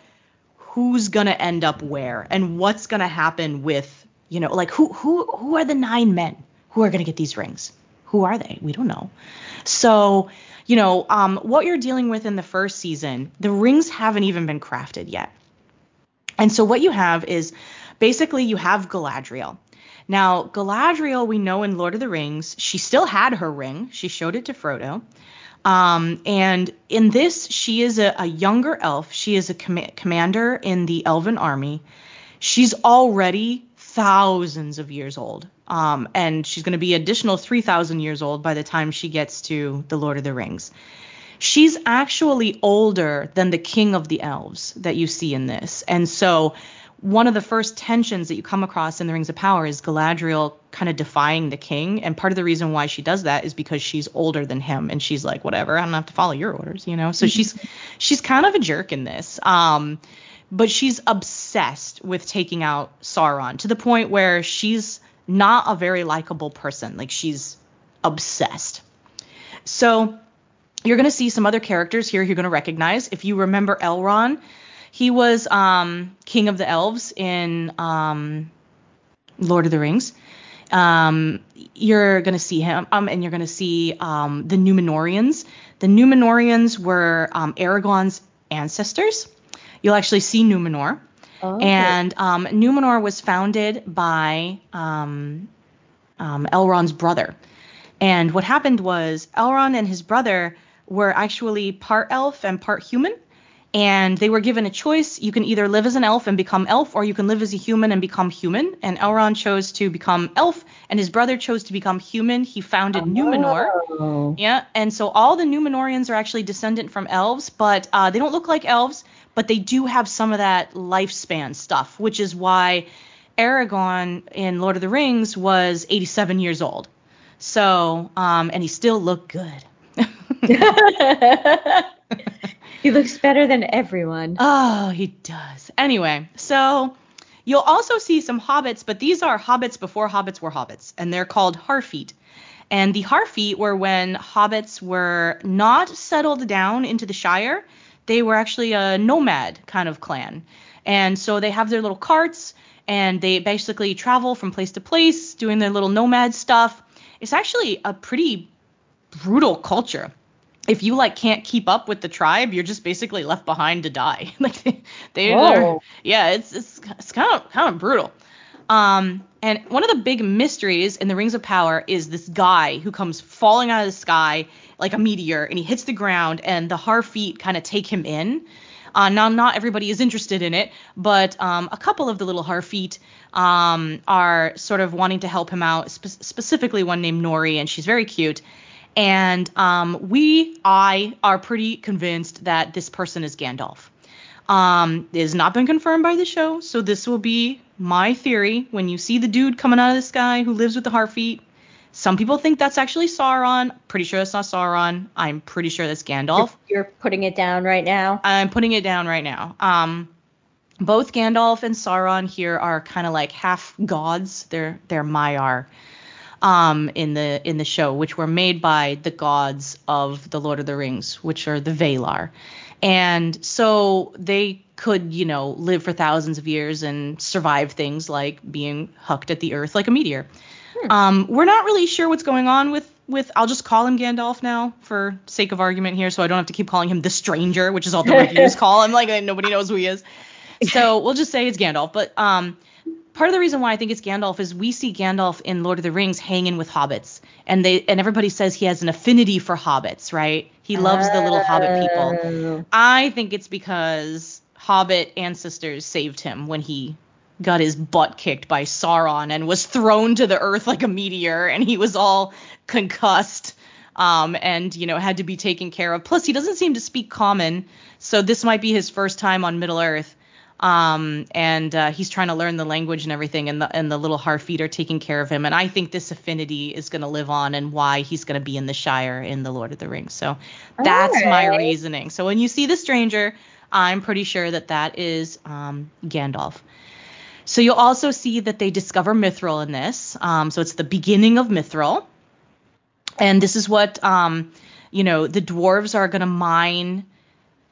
who's going to end up where and what's going to happen with... You know, like who are the 9 men who are going to get these rings? Who are they? We don't know. So, you know, what you're dealing with in the first season, the rings haven't even been crafted yet. And so what you have is basically you have Galadriel. Now, Galadriel, we know in Lord of the Rings, she still had her ring. She showed it to Frodo. And in this, she is a younger elf. She is a commander in the elven army. She's already thousands of years old, and she's going to be additional 3,000 years old by the time she gets to the Lord of the Rings. She's actually older than the king of the elves that you see in this. And so one of the first tensions that you come across in the Rings of Power is Galadriel kind of defying the king. And part of the reason why she does that is because she's older than him. And she's like, whatever, I don't have to follow your orders, you know? So she's kind of a jerk in this. But she's obsessed with taking out Sauron to the point where she's not a very likable person. Like, she's obsessed. So you're going to see some other characters here you're going to recognize. If you remember Elrond, he was king of the elves in Lord of the Rings. You're going to see him, and you're going to see the Numenorians. The Numenorians were Aragorn's ancestors. You'll actually see Numenor. Oh, okay. And Numenor was founded by Elrond's brother. And what happened was Elrond and his brother were actually part elf and part human. And they were given a choice. You can either live as an elf and become elf, or you can live as a human and become human. And Elrond chose to become elf, and his brother chose to become human. He founded Numenor. Yeah. And so all the Numenorians are actually descendant from elves, but they don't look like elves. But they do have some of that lifespan stuff, which is why Aragorn in Lord of the Rings was 87 years old. So, and he still looked good. He looks better than everyone. Oh, he does. Anyway, so you'll also see some hobbits, but these are hobbits before hobbits were hobbits, and they're called Harfeet. And the Harfeet were when hobbits were not settled down into the Shire. They were actually a nomad kind of clan. And so they have their little carts, and they basically travel from place to place doing their little nomad stuff. It's actually a pretty brutal culture. If you like can't keep up with the tribe, you're just basically left behind to die. Like they're yeah, it's kind of brutal. And one of the big mysteries in the Rings of Power is this guy who comes falling out of the sky like a meteor, and he hits the ground, and the Harfeet kind of take him in. Now, not everybody is interested in it, but a couple of the little Harfeet are sort of wanting to help him out, specifically one named Nori, and she's very cute. And I are pretty convinced that this person is Gandalf. It has not been confirmed by the show, so this will be my theory. When you see the dude coming out of the sky who lives with the Harfeet, some people think that's actually Sauron. Pretty sure that's not Sauron. I'm pretty sure that's Gandalf. You're putting it down right now? I'm putting it down right now. Both Gandalf and Sauron here are kind of like half gods. They're Maiar in the show, which were made by the gods of the Lord of the Rings, which are the Valar. And so they could, live for thousands of years and survive things like being hucked at the earth like a meteor. We're not really sure what's going on with I'll just call him Gandalf now for sake of argument here, so I don't have to keep calling him the Stranger, which is all the reviews call him. Like, nobody knows who he is. So we'll just say it's Gandalf. But part of the reason why I think it's Gandalf is we see Gandalf in Lord of the Rings hanging with hobbits, and everybody says he has an affinity for hobbits, right? He loves the little hobbit people. I think it's because hobbit ancestors saved him when he got his butt kicked by Sauron and was thrown to the earth like a meteor, and he was all concussed and had to be taken care of. Plus, he doesn't seem to speak common, so this might be his first time on Middle Earth. And he's trying to learn the language and everything, and the little Harfeet are taking care of him. And I think this affinity is going to live on, and why he's going to be in the Shire in The Lord of the Rings. So that's my reasoning. So when you see the Stranger, I'm pretty sure that is Gandalf. So you'll also see that they discover Mithril in this. So it's the beginning of Mithril. And this is what, the dwarves are going to mine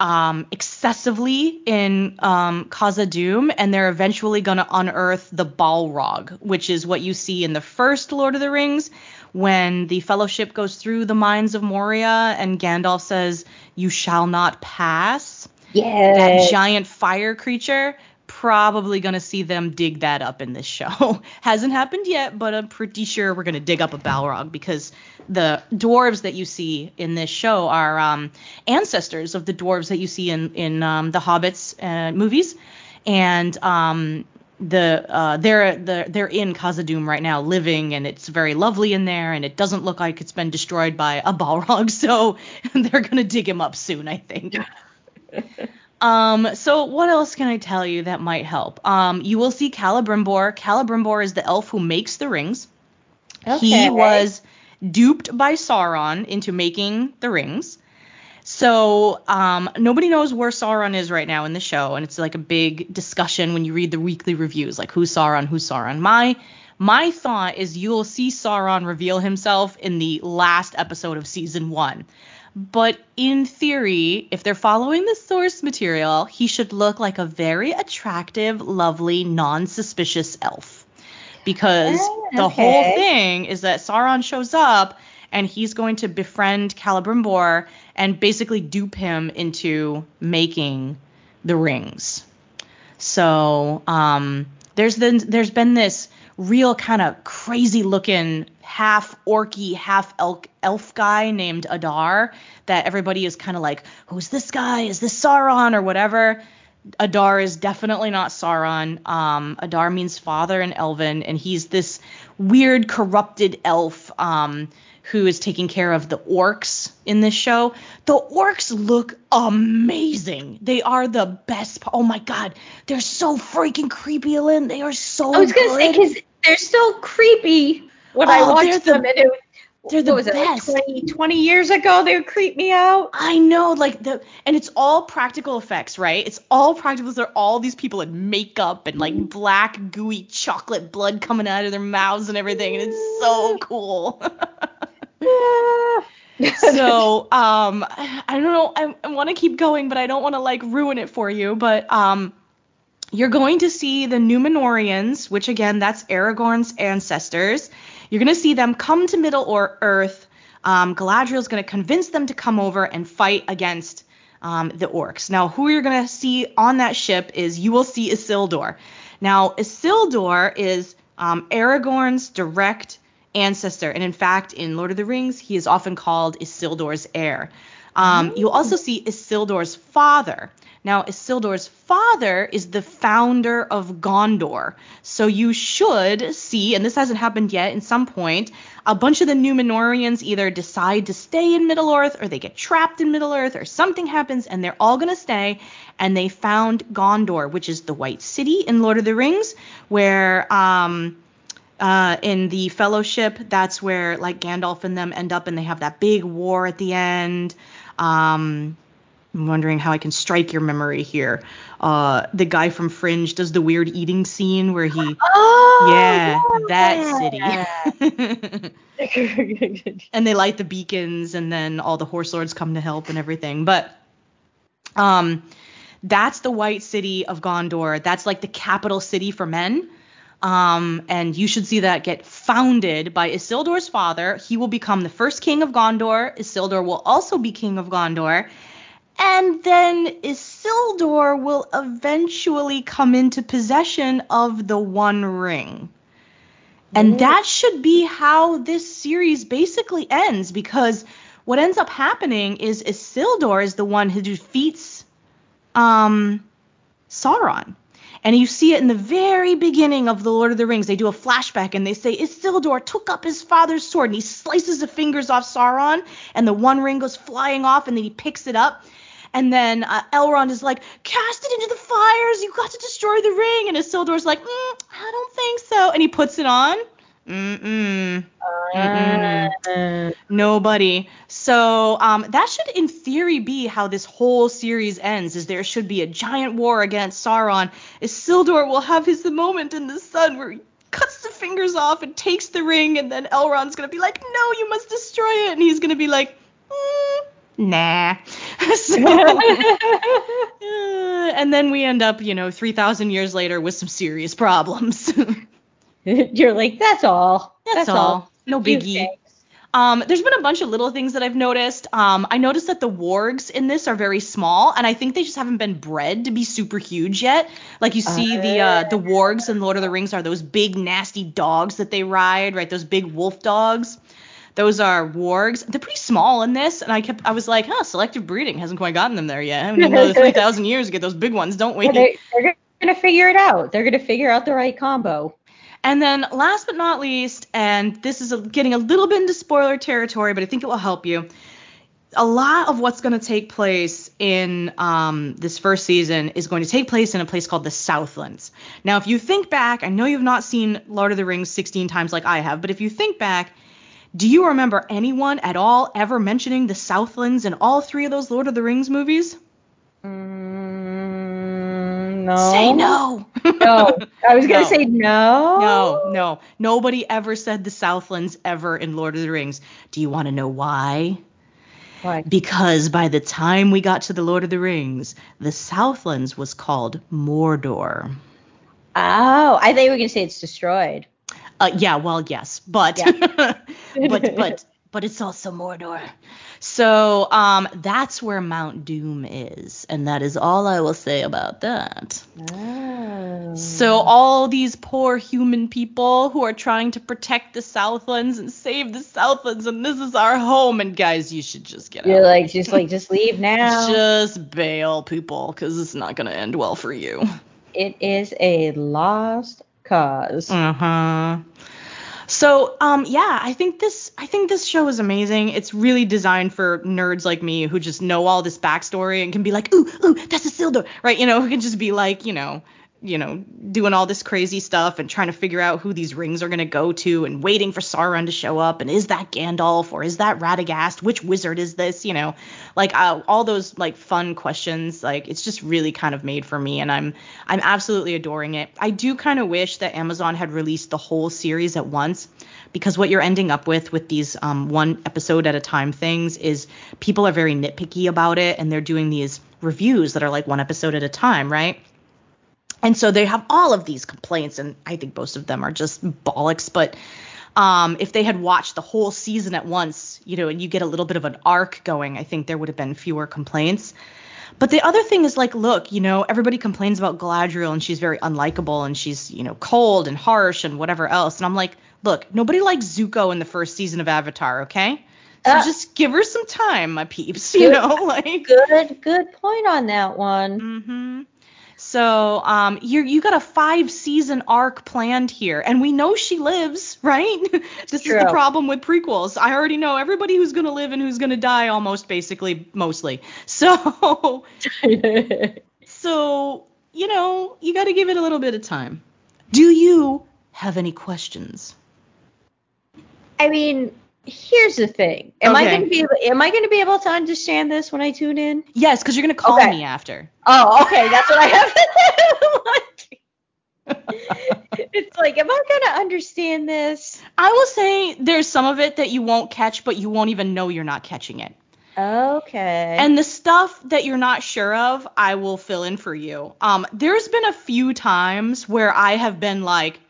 excessively in Khazad Dûm, and they're eventually going to unearth the Balrog, which is what you see in the first Lord of the Rings when the Fellowship goes through the mines of Moria and Gandalf says, "You shall not pass." Yeah. That giant fire creature, probably going to see them dig that up in this show. Hasn't happened yet, but I'm pretty sure we're going to dig up a Balrog, because the dwarves that you see in this show are ancestors of the dwarves that you see in the Hobbits movies, and they're in Khazad Dûm right now living, and it's very lovely in there, and it doesn't look like it's been destroyed by a Balrog, so they're going to dig him up soon, I think. So what else can I tell you that might help? You will see Celebrimbor. Celebrimbor is the elf who makes the rings. Okay. He was duped by Sauron into making the rings. So nobody knows where Sauron is right now in the show, and it's like a big discussion when you read the weekly reviews, like who's Sauron. My thought is you'll see Sauron reveal himself in the last episode of season 1. But in theory, if they're following the source material, he should look like a very attractive, lovely, non-suspicious elf. Because the whole thing is that Sauron shows up and he's going to befriend Celebrimbor and basically dupe him into making the rings. So there's been this real kind of crazy looking half orky, half elf guy named Adar that everybody is kind of like, who's this guy? Is this Sauron or whatever? Adar is definitely not Sauron. Adar means father in Elven, and he's this weird corrupted elf who is taking care of the orcs in this show. The orcs look amazing. They are the best. Oh my God. They're so freaking creepy, Lynn. They are so good. I was going to say, because they're so creepy. When I watched them, they're the best. 20 years ago, they would creep me out. I know, and it's all practical effects, right? It's all practical. There are all these people in makeup and black, gooey chocolate blood coming out of their mouths and everything, and it's so cool. So, I don't know. I want to keep going, but I don't want to ruin it for you. But you're going to see the Numenorians, which again, that's Aragorn's ancestors. You're going to see them come to Middle Earth. Galadriel's going to convince them to come over and fight against the orcs. Now, who you're going to see on that ship is you will see Isildur. Now, Isildur is Aragorn's direct ancestor. And in fact, in Lord of the Rings, he is often called Isildur's heir. You also see Isildur's father. Now, Isildur's father is the founder of Gondor. So you should see, and this hasn't happened yet in some point, a bunch of the Numenorians either decide to stay in Middle-earth or they get trapped in Middle-earth or something happens and they're all going to stay. And they found Gondor, which is the White City in Lord of the Rings, where in the Fellowship, that's where like Gandalf and them end up and they have that big war at the end. I'm wondering how I can strike your memory here. The guy from Fringe does the weird eating scene where he... Oh, that city. And they light the beacons, and then all the horse lords come to help and everything. But that's the White City of Gondor. That's like the capital city for men. And you should see that get founded by Isildur's father. He will become the first king of Gondor. Isildur will also be king of Gondor. And then Isildur will eventually come into possession of the One Ring. And that should be how this series basically ends, because what ends up happening is Isildur is the one who defeats Sauron. And you see it in the very beginning of The Lord of the Rings. They do a flashback and they say Isildur took up his father's sword and he slices the fingers off Sauron and the One Ring goes flying off and then he picks it up. And then Elrond is like, cast it into the fires. You've got to destroy the ring. And Isildur's like, I don't think so. And he puts it on. Nobody. So that should, in theory, be how this whole series ends, is there should be a giant war against Sauron. Isildur will have his moment in the sun where he cuts the fingers off and takes the ring. And then Elrond's going to be like, no, you must destroy it. And he's going to be like, nah. So, and then we end up, 3,000 years later with some serious problems. You're like, that's all. That's all. No biggie. There's been a bunch of little things that I've noticed. I noticed that the wargs in this are very small, and I think they just haven't been bred to be super huge yet. Like you see the wargs in Lord of the Rings are those big, nasty dogs that they ride, right? Those big wolf dogs. Those are wargs. They're pretty small in this, and I was like, selective breeding hasn't quite gotten them there yet. I mean, another 3,000 years to get those big ones, don't we? They're going to figure it out. They're going to figure out the right combo. And then last but not least, and this is getting a little bit into spoiler territory, but I think it will help you. A lot of what's going to take place in this first season is going to take place in a place called the Southlands. Now, if you think back, I know you've not seen Lord of the Rings 16 times like I have, but if you think back, do you remember anyone at all ever mentioning the Southlands in all three of those Lord of the Rings movies? No. Say no. No. I was going to say no. No. Nobody ever said the Southlands ever in Lord of the Rings. Do you want to know why? Why? Because by the time we got to the Lord of the Rings, the Southlands was called Mordor. Oh, I thought you were going to say it's destroyed. Yes. But, yeah. But it's also Mordor. So that's where Mount Doom is, and that is all I will say about that. Oh. So all these poor human people who are trying to protect the Southlands and save the Southlands, and this is our home, and guys, you should just get out. You're like, just leave now. Just bail, people, because it's not going to end well for you. It is a lost cause. Uh-huh. So, I think this show is amazing. It's really designed for nerds like me who just know all this backstory and can be like, ooh, that's Isildur, right? Who can just be like, doing all this crazy stuff and trying to figure out who these rings are going to go to and waiting for Sauron to show up. And is that Gandalf or is that Radagast? Which wizard is this? All those like fun questions, like it's just really kind of made for me. And I'm absolutely adoring it. I do kind of wish that Amazon had released the whole series at once, because what you're ending up with these one episode at a time things is people are very nitpicky about it. And they're doing these reviews that are like one episode at a time, right? And so they have all of these complaints, and I think most of them are just bollocks. But if they had watched the whole season at once, and you get a little bit of an arc going, I think there would have been fewer complaints. But the other thing is like, look, everybody complains about Galadriel, and she's very unlikable, and she's, cold and harsh and whatever else. And I'm like, look, nobody likes Zuko in the first season of Avatar, okay? Just give her some time, my peeps. Good, you know, like good point on that one. Mm-hmm. So you got a 5-season arc planned here, and we know she lives, right? This True. Is the problem with prequels. I already know everybody who's going to live and who's going to die, almost basically, mostly. So, you know, you got to give it a little bit of time. Do you have any questions? I mean, here's the thing. Am I going to be able to understand this when I tune in? Yes, because you're going to call me after. Oh, okay. That's what I have. It's like, am I going to understand this? I will say there's some of it that you won't catch, but you won't even know you're not catching it. Okay. And the stuff that you're not sure of, I will fill in for you. There's been a few times where I have been like,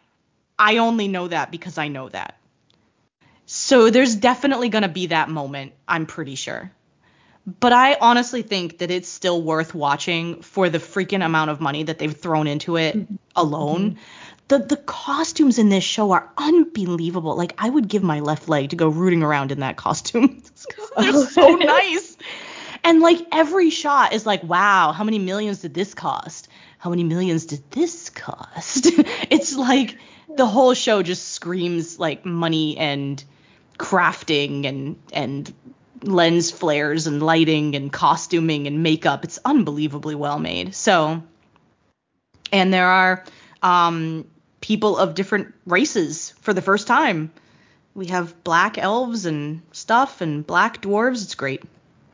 I only know that because I know that. So there's definitely going to be that moment, I'm pretty sure. But I honestly think that it's still worth watching for the freaking amount of money that they've thrown into it alone. Mm-hmm. The costumes in this show are unbelievable. Like, I would give my left leg to go rooting around in that costume. They're so nice. And, like, every shot is like, wow, how many millions did this cost? How many millions did this cost? It's like the whole show just screams, like, money and crafting and lens flares and lighting and costuming and makeup. It's unbelievably well made. So, and there are people of different races for the first time. We have black elves and stuff and black dwarves. It's great.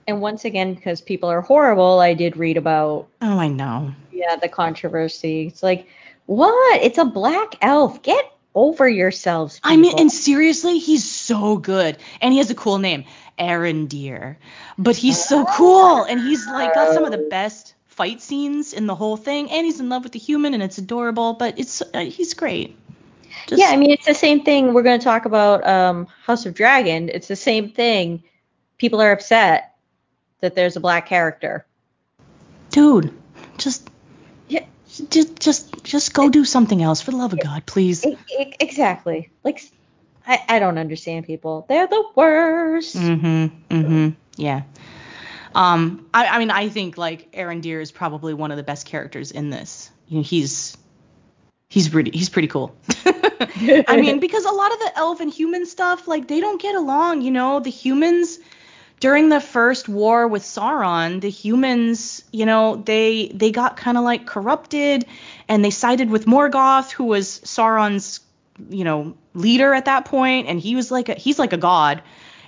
And once again, because people are horrible, I did read about. Oh, I know. Yeah, the controversy. It's like, what? It's a black elf. Get over yourselves, people. I mean, and seriously, he's so good. And he has a cool name, Aaron Deer. But he's so cool. And he's like got some of the best fight scenes in the whole thing. And he's in love with the human, and it's adorable. But it's he's great. Yeah, I mean, it's the same thing. We're going to talk about House of Dragon. It's the same thing. People are upset that there's a black character. Dude, just go do something else, for the love of God, please. Exactly. Like, I don't understand people. They're the worst. Mm-hmm. Mm-hmm. Yeah. I mean, I think, like, Aaron Deer is probably one of the best characters in this. You know, he's pretty cool. I mean, because a lot of the elf and human stuff, like, they don't get along, you know. The humans, during the first war with Sauron, the humans, you know, they got kind of, like, corrupted, and they sided with Morgoth, who was Sauron's, you know, leader at that point, and he was like he's like a god.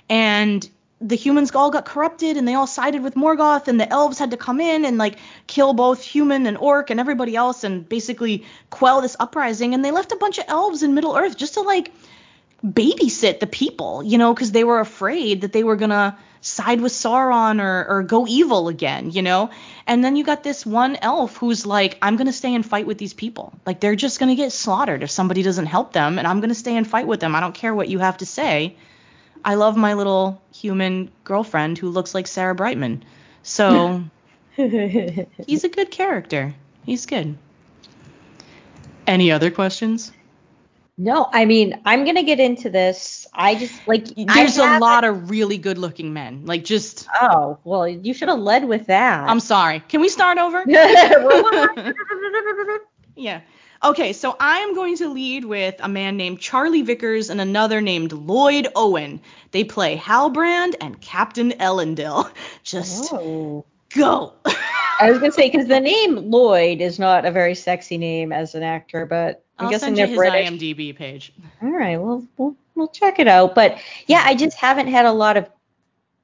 And the humans all got corrupted, and they all sided with Morgoth, and the elves had to come in and, like, kill both human and orc and everybody else and basically quell this uprising. And they left a bunch of elves in Middle-earth just to, like, babysit the people, you know, because they were afraid that they were going to side with Sauron or go evil again, you know. And then you got this one elf who's like, I'm going to stay and fight with these people. Like, they're just going to get slaughtered if somebody doesn't help them, and I'm going to stay and fight with them. I don't care what you have to say. I love my little human girlfriend who looks like Sarah Brightman. So he's a good character. He's good. Any other questions? No, I mean, I'm going to get into this. I just, like, there's a lot of really good looking men. Like, just. Oh, well, you should have led with that. I'm sorry. Can we start over? Yeah. Okay, so I am going to lead with a man named Charlie Vickers and another named Lloyd Owen. They play Halbrand and Captain Ellendale. Just go. I was going to say, because the name Lloyd is not a very sexy name as an actor, but I'm guessing they're British. I'll send you his IMDb page. All right, we'll check it out. But, yeah, I just haven't had a lot of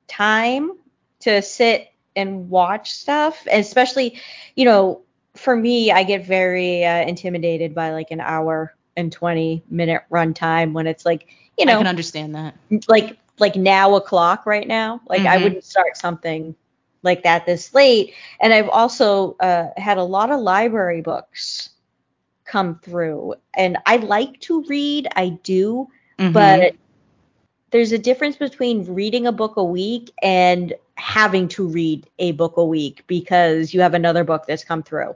time to sit and watch stuff, especially, you know, for me, I get very intimidated by, like, an hour and 20-minute runtime when it's, like, you know. I can understand that. Like now o'clock right now. Like, mm-hmm. I wouldn't start something like that this late. And I've also had a lot of library books come through. And I like to read. I do. Mm-hmm. But there's a difference between reading a book a week and having to read a book a week because you have another book that's come through.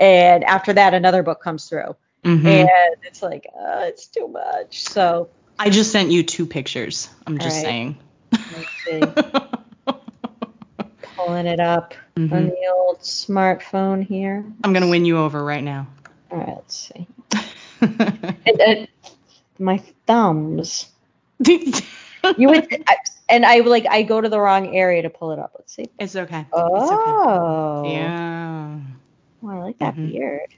And after that, another book comes through. Mm-hmm. And it's like, it's too much. So I just sent you 2 pictures. I'm just saying. Let's see. Pulling it up on the old smartphone here. I'm going to win you over right now. All right, let's see. My thumbs. You would, and I go to the wrong area to pull it up. Let's see. It's okay. Oh. It's okay. Yeah. Oh, I like that beard.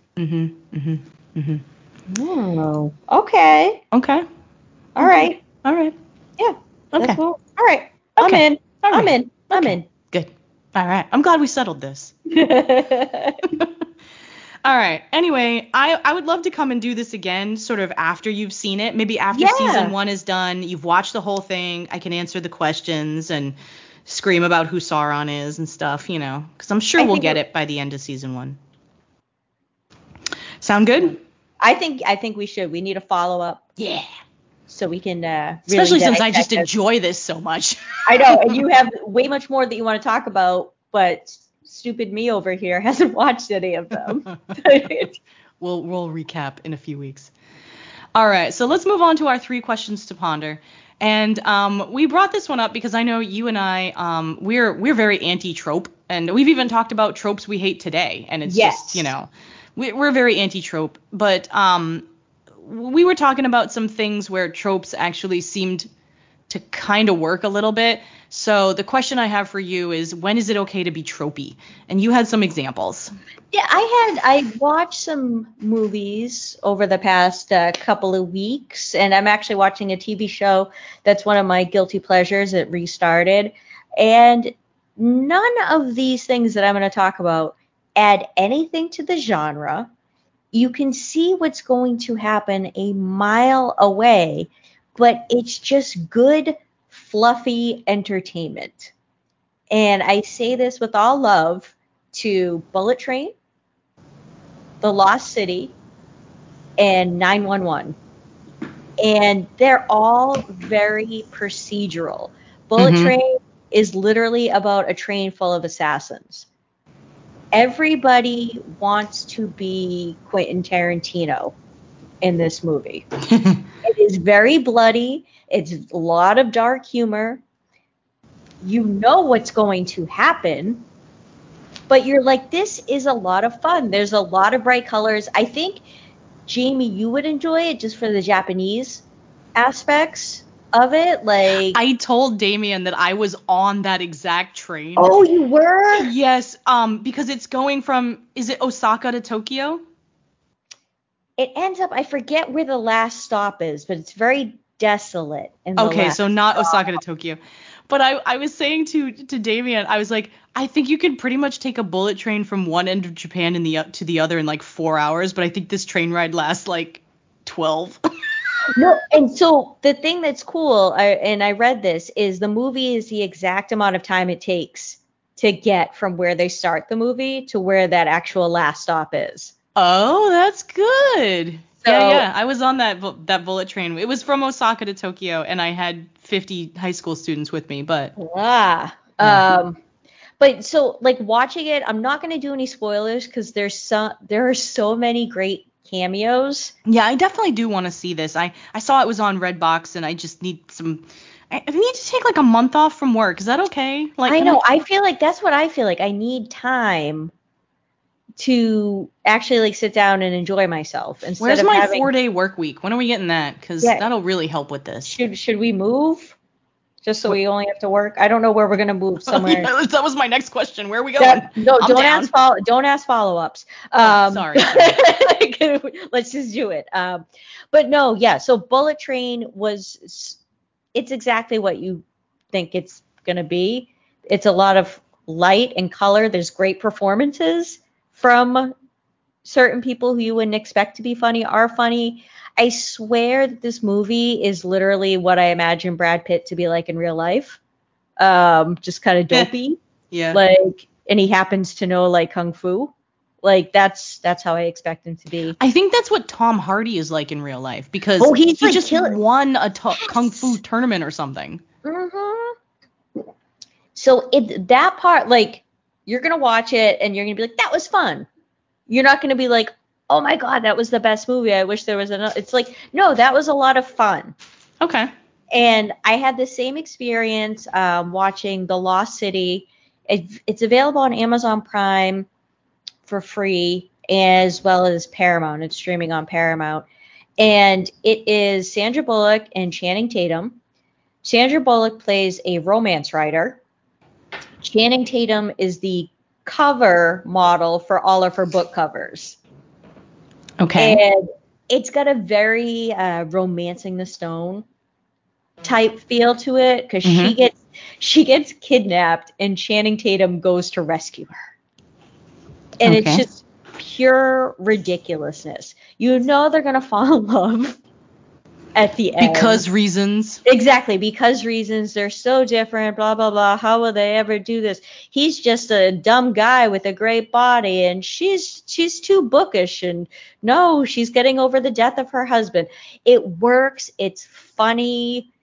Oh. Okay. All right. Yeah. Okay. That's cool. All right. I'm in. All right. I'm in. Good. All right. I'm glad we settled this. All right. Anyway, I would love to come and do this again sort of after you've seen it. Maybe after season one is done, you've watched the whole thing. I can answer the questions and scream about who Sauron is and stuff, you know, because I'm sure we'll get it by the end of season one. Sound good? I think we should. We need a follow up. Yeah. So we can really especially since I just enjoy this so much. I know. And you have way much more that you want to talk about, but stupid me over here hasn't watched any of them. We'll recap in a few weeks. All right, so let's move on to our three questions to ponder. And we brought this one up because I know you and I, we're very anti-trope, and we've even talked about tropes we hate today. And it's just, you know, we're very anti-trope, but we were talking about some things where tropes actually seemed to kind of work a little bit. So the question I have for you is, when is it okay to be tropey? And you had some examples. Yeah, I watched some movies over the past couple of weeks, and I'm actually watching a TV show that's one of my guilty pleasures. It restarted, and none of these things that I'm going to talk about add anything to the genre. You can see what's going to happen a mile away, but it's just good fluffy entertainment. And I say this with all love to Bullet Train, The Lost City, and 911. And they're all very procedural. Bullet Train is literally about a train full of assassins. Everybody wants to be Quentin Tarantino in this movie. It is very bloody. It's a lot of dark humor. You know what's going to happen, but you're like, this is a lot of fun. There's a lot of bright colors. I think, Jamie, you would enjoy it just for the Japanese aspects of it. Like, I told Damien that I was on that exact train. Oh, you were? Yes, because it's going from, is it Osaka to Tokyo? It ends up, I forget where the last stop is, but it's very desolate. Okay, so not Osaka to Tokyo. But I was saying to Damien, I was like, I think you could pretty much take a bullet train from one end of Japan to the other in like 4 hours, but I think this train ride lasts like 12. No, and so the thing that's cool, and I read this, is the movie is the exact amount of time it takes to get from where they start the movie to where that actual last stop is. Oh, that's good. So, yeah. I was on that bullet train. It was from Osaka to Tokyo, and I had 50 high school students with me. But but so like watching it, I'm not going to do any spoilers because there are so many great cameos. Yeah, I definitely do want to see this. I saw it was on Redbox, and I just need some. I need to take like a month off from work. Is that okay? Like I know. I feel like that's what I feel like. I need time to actually like sit down and enjoy myself. Where's my 4-day work week? When are we getting that? Because that'll really help with this. Should we move? Just so we only have to work? I don't know where we're going to move somewhere. Yeah, that was my next question. Where are we going? Don't ask follow-ups. Sorry. Let's just do it. But no, yeah. So Bullet Train it's exactly what you think it's going to be. It's a lot of light and color. There's great performances from certain people who you wouldn't expect to be funny are funny. I swear that this movie is literally what I imagine Brad Pitt to be like in real life. Just kind of dopey. Yeah. Like, and he happens to know like kung fu. Like that's how I expect him to be. I think that's what Tom Hardy is like in real life because he like just won a kung fu tournament or something. Mm-hmm. So that part, like, you're going to watch it and you're going to be like, that was fun. You're not going to be like, oh, my God, that was the best movie. I wish there was another. It's like, no, that was a lot of fun. Okay. And I had the same experience watching The Lost City. It's available on Amazon Prime for free, as well as Paramount. It's streaming on Paramount. And it is Sandra Bullock and Channing Tatum. Sandra Bullock plays a romance writer. Channing Tatum is the cover model for all of her book covers. Okay. And it's got a very romancing the stone type feel to it, because mm-hmm. she gets kidnapped and Channing Tatum goes to rescue her. And okay. It's just pure ridiculousness. You know they're going to fall in love at the end. Because reasons. Exactly, because reasons. They're so different, blah, blah, blah. How will they ever do this? He's just a dumb guy with a great body, and she's too bookish, and no, she's getting over the death of her husband. It works. It's funny.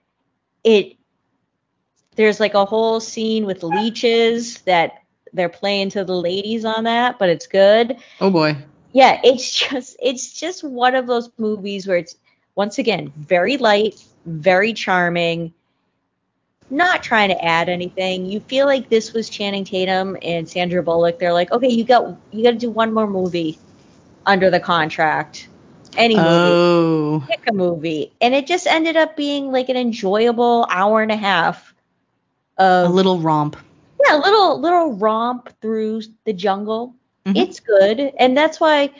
There's like a whole scene with leeches that they're playing to the ladies on that, but it's good. Oh boy. Yeah, it's just one of those movies where it's, once again, very light, very charming, not trying to add anything. You feel like this was Channing Tatum and Sandra Bullock. They're like, okay, you got to do one more movie under the contract. Any movie. Oh. Pick a movie. And it just ended up being like an enjoyable hour and a half of a little romp. Yeah, a little romp through the jungle. Mm-hmm. It's good. And that's why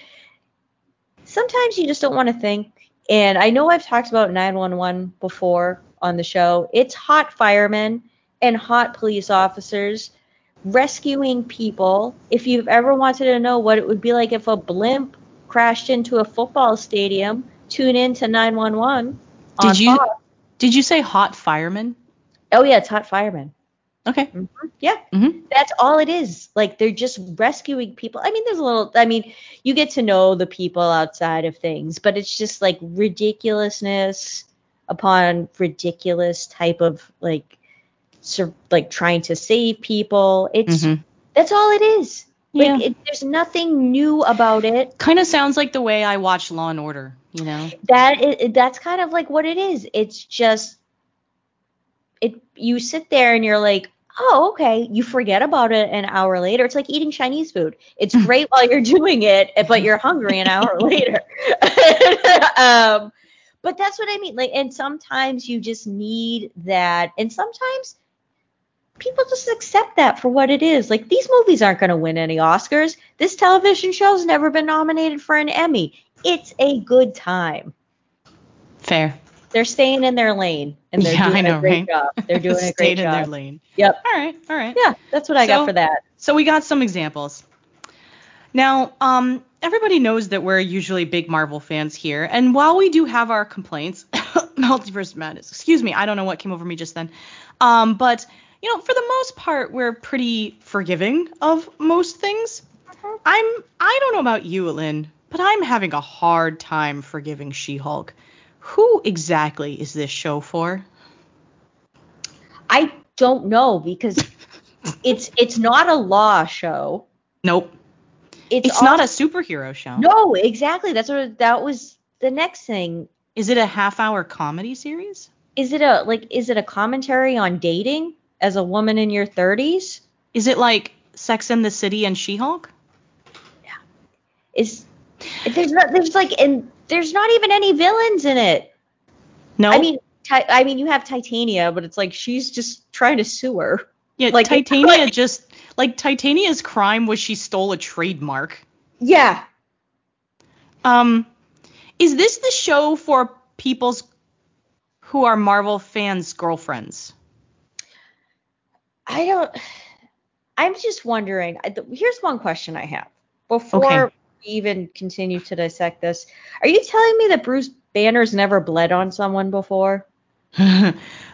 sometimes you just don't want to think. And I know I've talked about 911 before on the show. It's hot firemen and hot police officers rescuing people. If you've ever wanted to know what it would be like if a blimp crashed into a football stadium, tune in to 911 on Fox. Did you say hot firemen? Oh, yeah, it's hot firemen. Okay. Mm-hmm. Yeah. Mm-hmm. That's all it is. Like, they're just rescuing people. I mean, you get to know the people outside of things, but it's just like ridiculousness upon ridiculous type of like trying to save people. It's mm-hmm. That's all it is. Like, yeah. There's nothing new about it. Kind of sounds like the way I watch Law and Order, you know? That's kind of like what it is. It's just you sit there and you're like, oh, okay. You forget about it an hour later. It's like eating Chinese food. It's great while you're doing it, but you're hungry an hour later. But that's what I mean. Like, and sometimes you just need that. And sometimes people just accept that for what it is. Like, these movies aren't going to win any Oscars. This television show's never been nominated for an Emmy. It's a good time. Fair. They're staying in their lane, and they're doing a great job. They're doing a great job. Stayed in their lane. Yep. All right. Yeah, that's what I got for that. So we got some examples. Now, everybody knows that we're usually big Marvel fans here, and while we do have our complaints, Multiverse Madness. Excuse me, I don't know what came over me just then. But you know, for the most part, we're pretty forgiving of most things. Mm-hmm. I don't know about you, Lynn, but I'm having a hard time forgiving She-Hulk. Who exactly is this show for? I don't know, because it's not a law show. Nope. It's not a superhero show. No, exactly. That was the next thing. Is it a half-hour comedy series? Is it a commentary on dating as a woman in your 30s? Is it like Sex and the City and She-Hulk? Yeah. There's not even any villains in it. No. I mean, you have Titania, but it's like she's just trying to sue her. Yeah, like Titania Titania's crime was she stole a trademark. Yeah. Is this the show for people who are Marvel fans' girlfriends? I'm just wondering. Here's one question I have before. Okay. Even continue to dissect this. Are you telling me that Bruce Banner's never bled on someone before?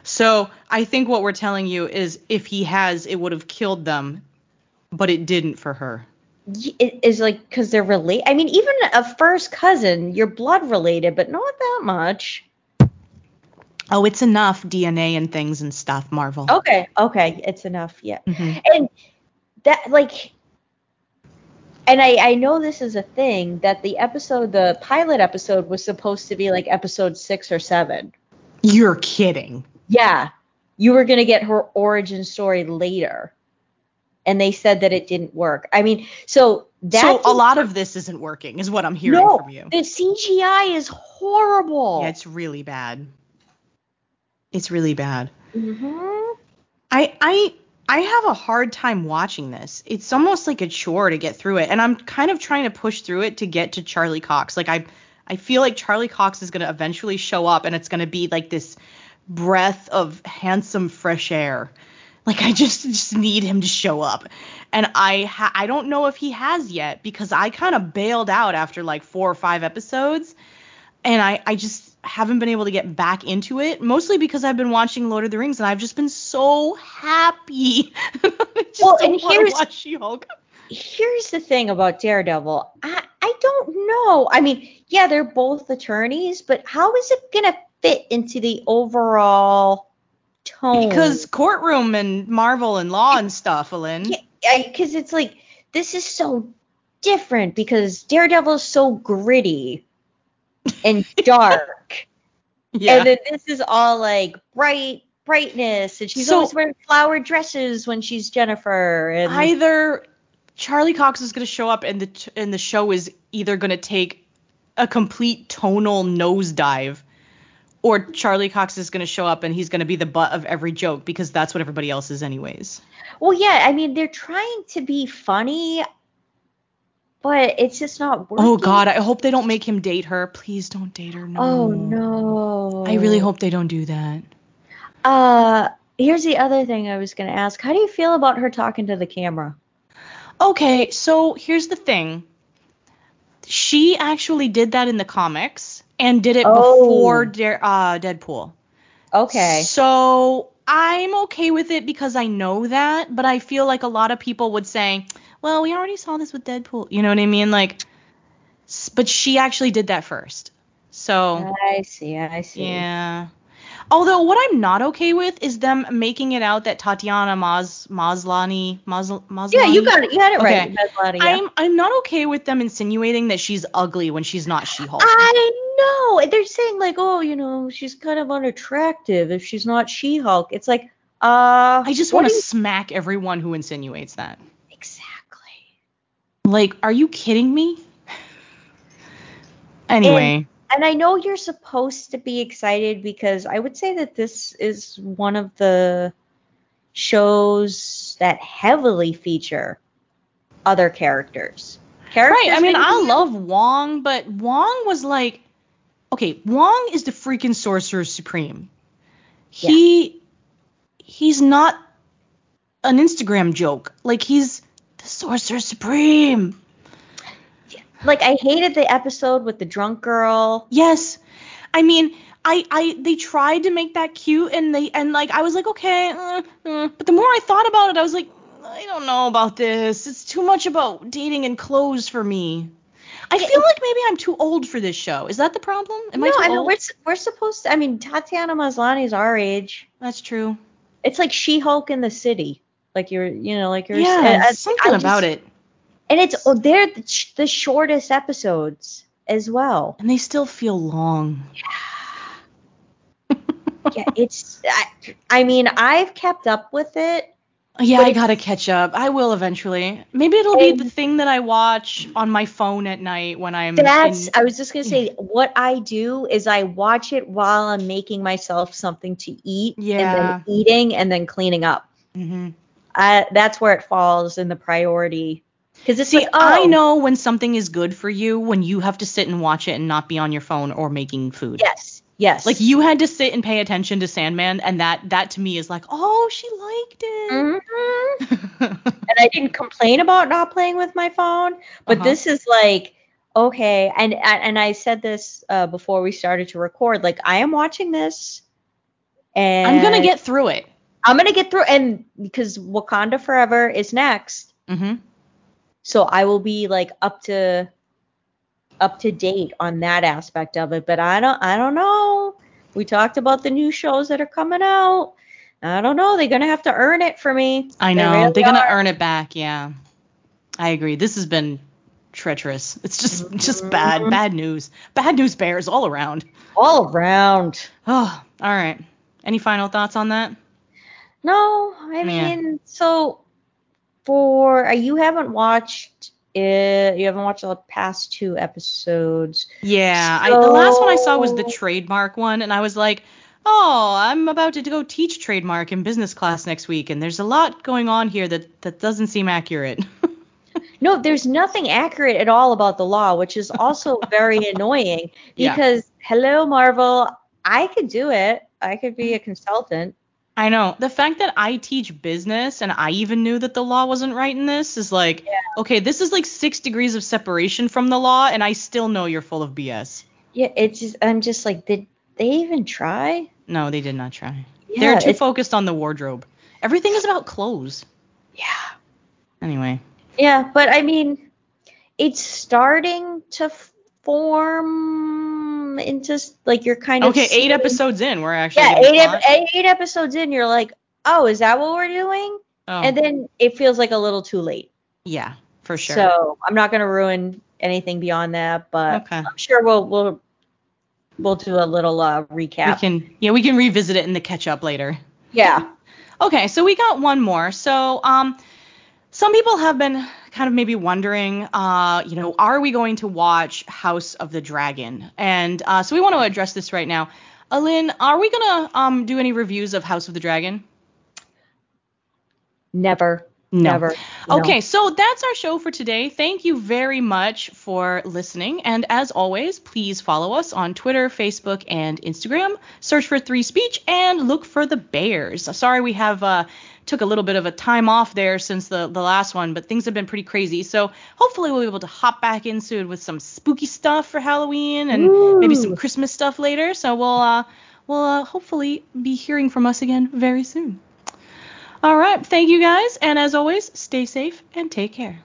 So I think what we're telling you is if he has, it would have killed them, but it didn't for her. It is like, because they're related. I mean, even a first cousin, you're blood related, but not that much. Oh, it's enough DNA and things and stuff, Marvel. Okay, it's enough, yeah. Mm-hmm. And that, like... And I know this is a thing, that the pilot episode was supposed to be like episode 6 or 7. You're kidding. Yeah. You were going to get her origin story later. And they said that it didn't work. I mean, so that's... So a lot of this isn't working is what I'm hearing from you. No, the CGI is horrible. Yeah, it's really bad. It's really bad. Mm-hmm. I have a hard time watching this. It's almost like a chore to get through it. And I'm kind of trying to push through it to get to Charlie Cox. Like, I feel like Charlie Cox is going to eventually show up and it's going to be like this breath of handsome, fresh air. Like, I just need him to show up. And I don't know if he has yet because I kind of bailed out after like 4 or 5 episodes. And I just haven't been able to get back into it, mostly because I've been watching Lord of the Rings and I've just been so happy. I just don't want to watch She-Hulk. Here's the thing about Daredevil. I don't know. I mean, yeah, they're both attorneys, but how is it going to fit into the overall tone? Because courtroom and Marvel and law and stuff, Ellen. Yeah, because it's like, this is so different because Daredevil is so gritty and dark. Yeah. And then this is all like brightness, and she's always wearing flower dresses when she's Jennifer. And either Charlie Cox is going to show up and the show is either going to take a complete tonal nosedive, or Charlie Cox is going to show up and he's going to be the butt of every joke because that's what everybody else is anyways. Well, yeah, I mean, they're trying to be funny, but it's just not working. Oh, God. I hope they don't make him date her. Please don't date her. No. Oh, no. I really hope they don't do that. Here's the other thing I was going to ask. How do you feel about her talking to the camera? Okay, so here's the thing. She actually did that in the comics and did it before Deadpool. Okay. So I'm okay with it because I know that, but I feel like a lot of people would say... Well, we already saw this with Deadpool. You know what I mean? Like, but she actually did that first. So. I see. Yeah. Although what I'm not okay with is them making it out that Tatiana Maslany. Yeah, you had it right. Okay. Maslany, yeah. I'm not okay with them insinuating that she's ugly when she's not She-Hulk. I know. They're saying like, oh, you know, she's kind of unattractive if she's not She-Hulk. It's like, I just want to smack everyone who insinuates that. Like, are you kidding me? Anyway. And I know you're supposed to be excited because I would say that this is one of the shows that heavily feature other characters. Right. I mean, I love Wong, but Wong was like... Okay, Wong is the freaking Sorcerer Supreme. He's not an Instagram joke. Like, he's... Sorcerer Supreme. Like, I hated the episode with the drunk girl. Yes. I mean, they tried to make that cute, and I was like, okay. But the more I thought about it, I was like, I don't know about this. It's too much about dating and clothes for me. I feel like maybe I'm too old for this show. Is that the problem? Am I too old? We're supposed to. I mean, Tatiana Maslany is our age. That's true. It's like She-Hulk in the city. Like you're about it. And they're the shortest episodes as well. And they still feel long. Yeah. Yeah, it's, I mean, I've kept up with it. Yeah, I got to catch up. I will eventually. Maybe it'll be the thing that I watch on my phone at night when I'm. I was just going to say, what I do is I watch it while I'm making myself something to eat. Yeah. And then eating and then cleaning up. Mm-hmm. That's where it falls in the priority. Because I know when something is good for you when you have to sit and watch it and not be on your phone or making food. Yes. Like you had to sit and pay attention to Sandman, and that to me is like, oh, she liked it. Mm-hmm. And I didn't complain about not playing with my phone, but this is like, okay. And I said this before we started to record. Like, I am watching this, and I'm gonna get through it. I'm going to get through, and because Wakanda Forever is next, so I will be like up to date on that aspect of it. But I don't know. We talked about the new shows that are coming out. I don't know. They're going to have to earn it for me. I know. They're going to earn it back. Yeah, I agree. This has been treacherous. It's just bad news. Bad news bears all around. Oh, All right. Any final thoughts on that? No, I mean, so for you haven't watched the past two episodes. Yeah, so... the last one I saw was the trademark one, and I was like, oh, I'm about to go teach trademark in business class next week, and there's a lot going on here that doesn't seem accurate. No, there's nothing accurate at all about the law, which is also very annoying because, hello, Marvel, I could do it. I could be a consultant. I know. The fact that I teach business and I even knew that the law wasn't right in this is like, okay, this is like 6 degrees of separation from the law, and I still know you're full of BS. Yeah, it's just, I'm just like, did they even try? No, they did not try. Yeah, they're too focused on the wardrobe. Everything is about clothes. Yeah. Anyway. Yeah, but I mean, it's starting to form into, like, you're kind of... Okay, seeing, 8 episodes in, we're actually... Yeah, eight episodes in, you're like, oh, is that what we're doing? Oh. And then it feels like a little too late. Yeah, for sure. So I'm not going to ruin anything beyond that, but I'm sure we'll do a little recap. We can revisit it in the catch-up later. Yeah. Okay, so we got one more. So, some people have been kind of maybe wondering, are we going to watch House of the Dragon? And so we want to address this right now. Alin, are we going to do any reviews of House of the Dragon? Never. No. Never. No. Okay, so that's our show for today. Thank you very much for listening. And as always, please follow us on Twitter, Facebook, and Instagram. Search for 3Speech and look for the Bears. Sorry we have... took a little bit of a time off there since the last one, but things have been pretty crazy. So hopefully we'll be able to hop back in soon with some spooky stuff for Halloween and maybe some Christmas stuff later. So we'll hopefully be hearing from us again very soon. All right. Thank you guys. And as always, stay safe and take care.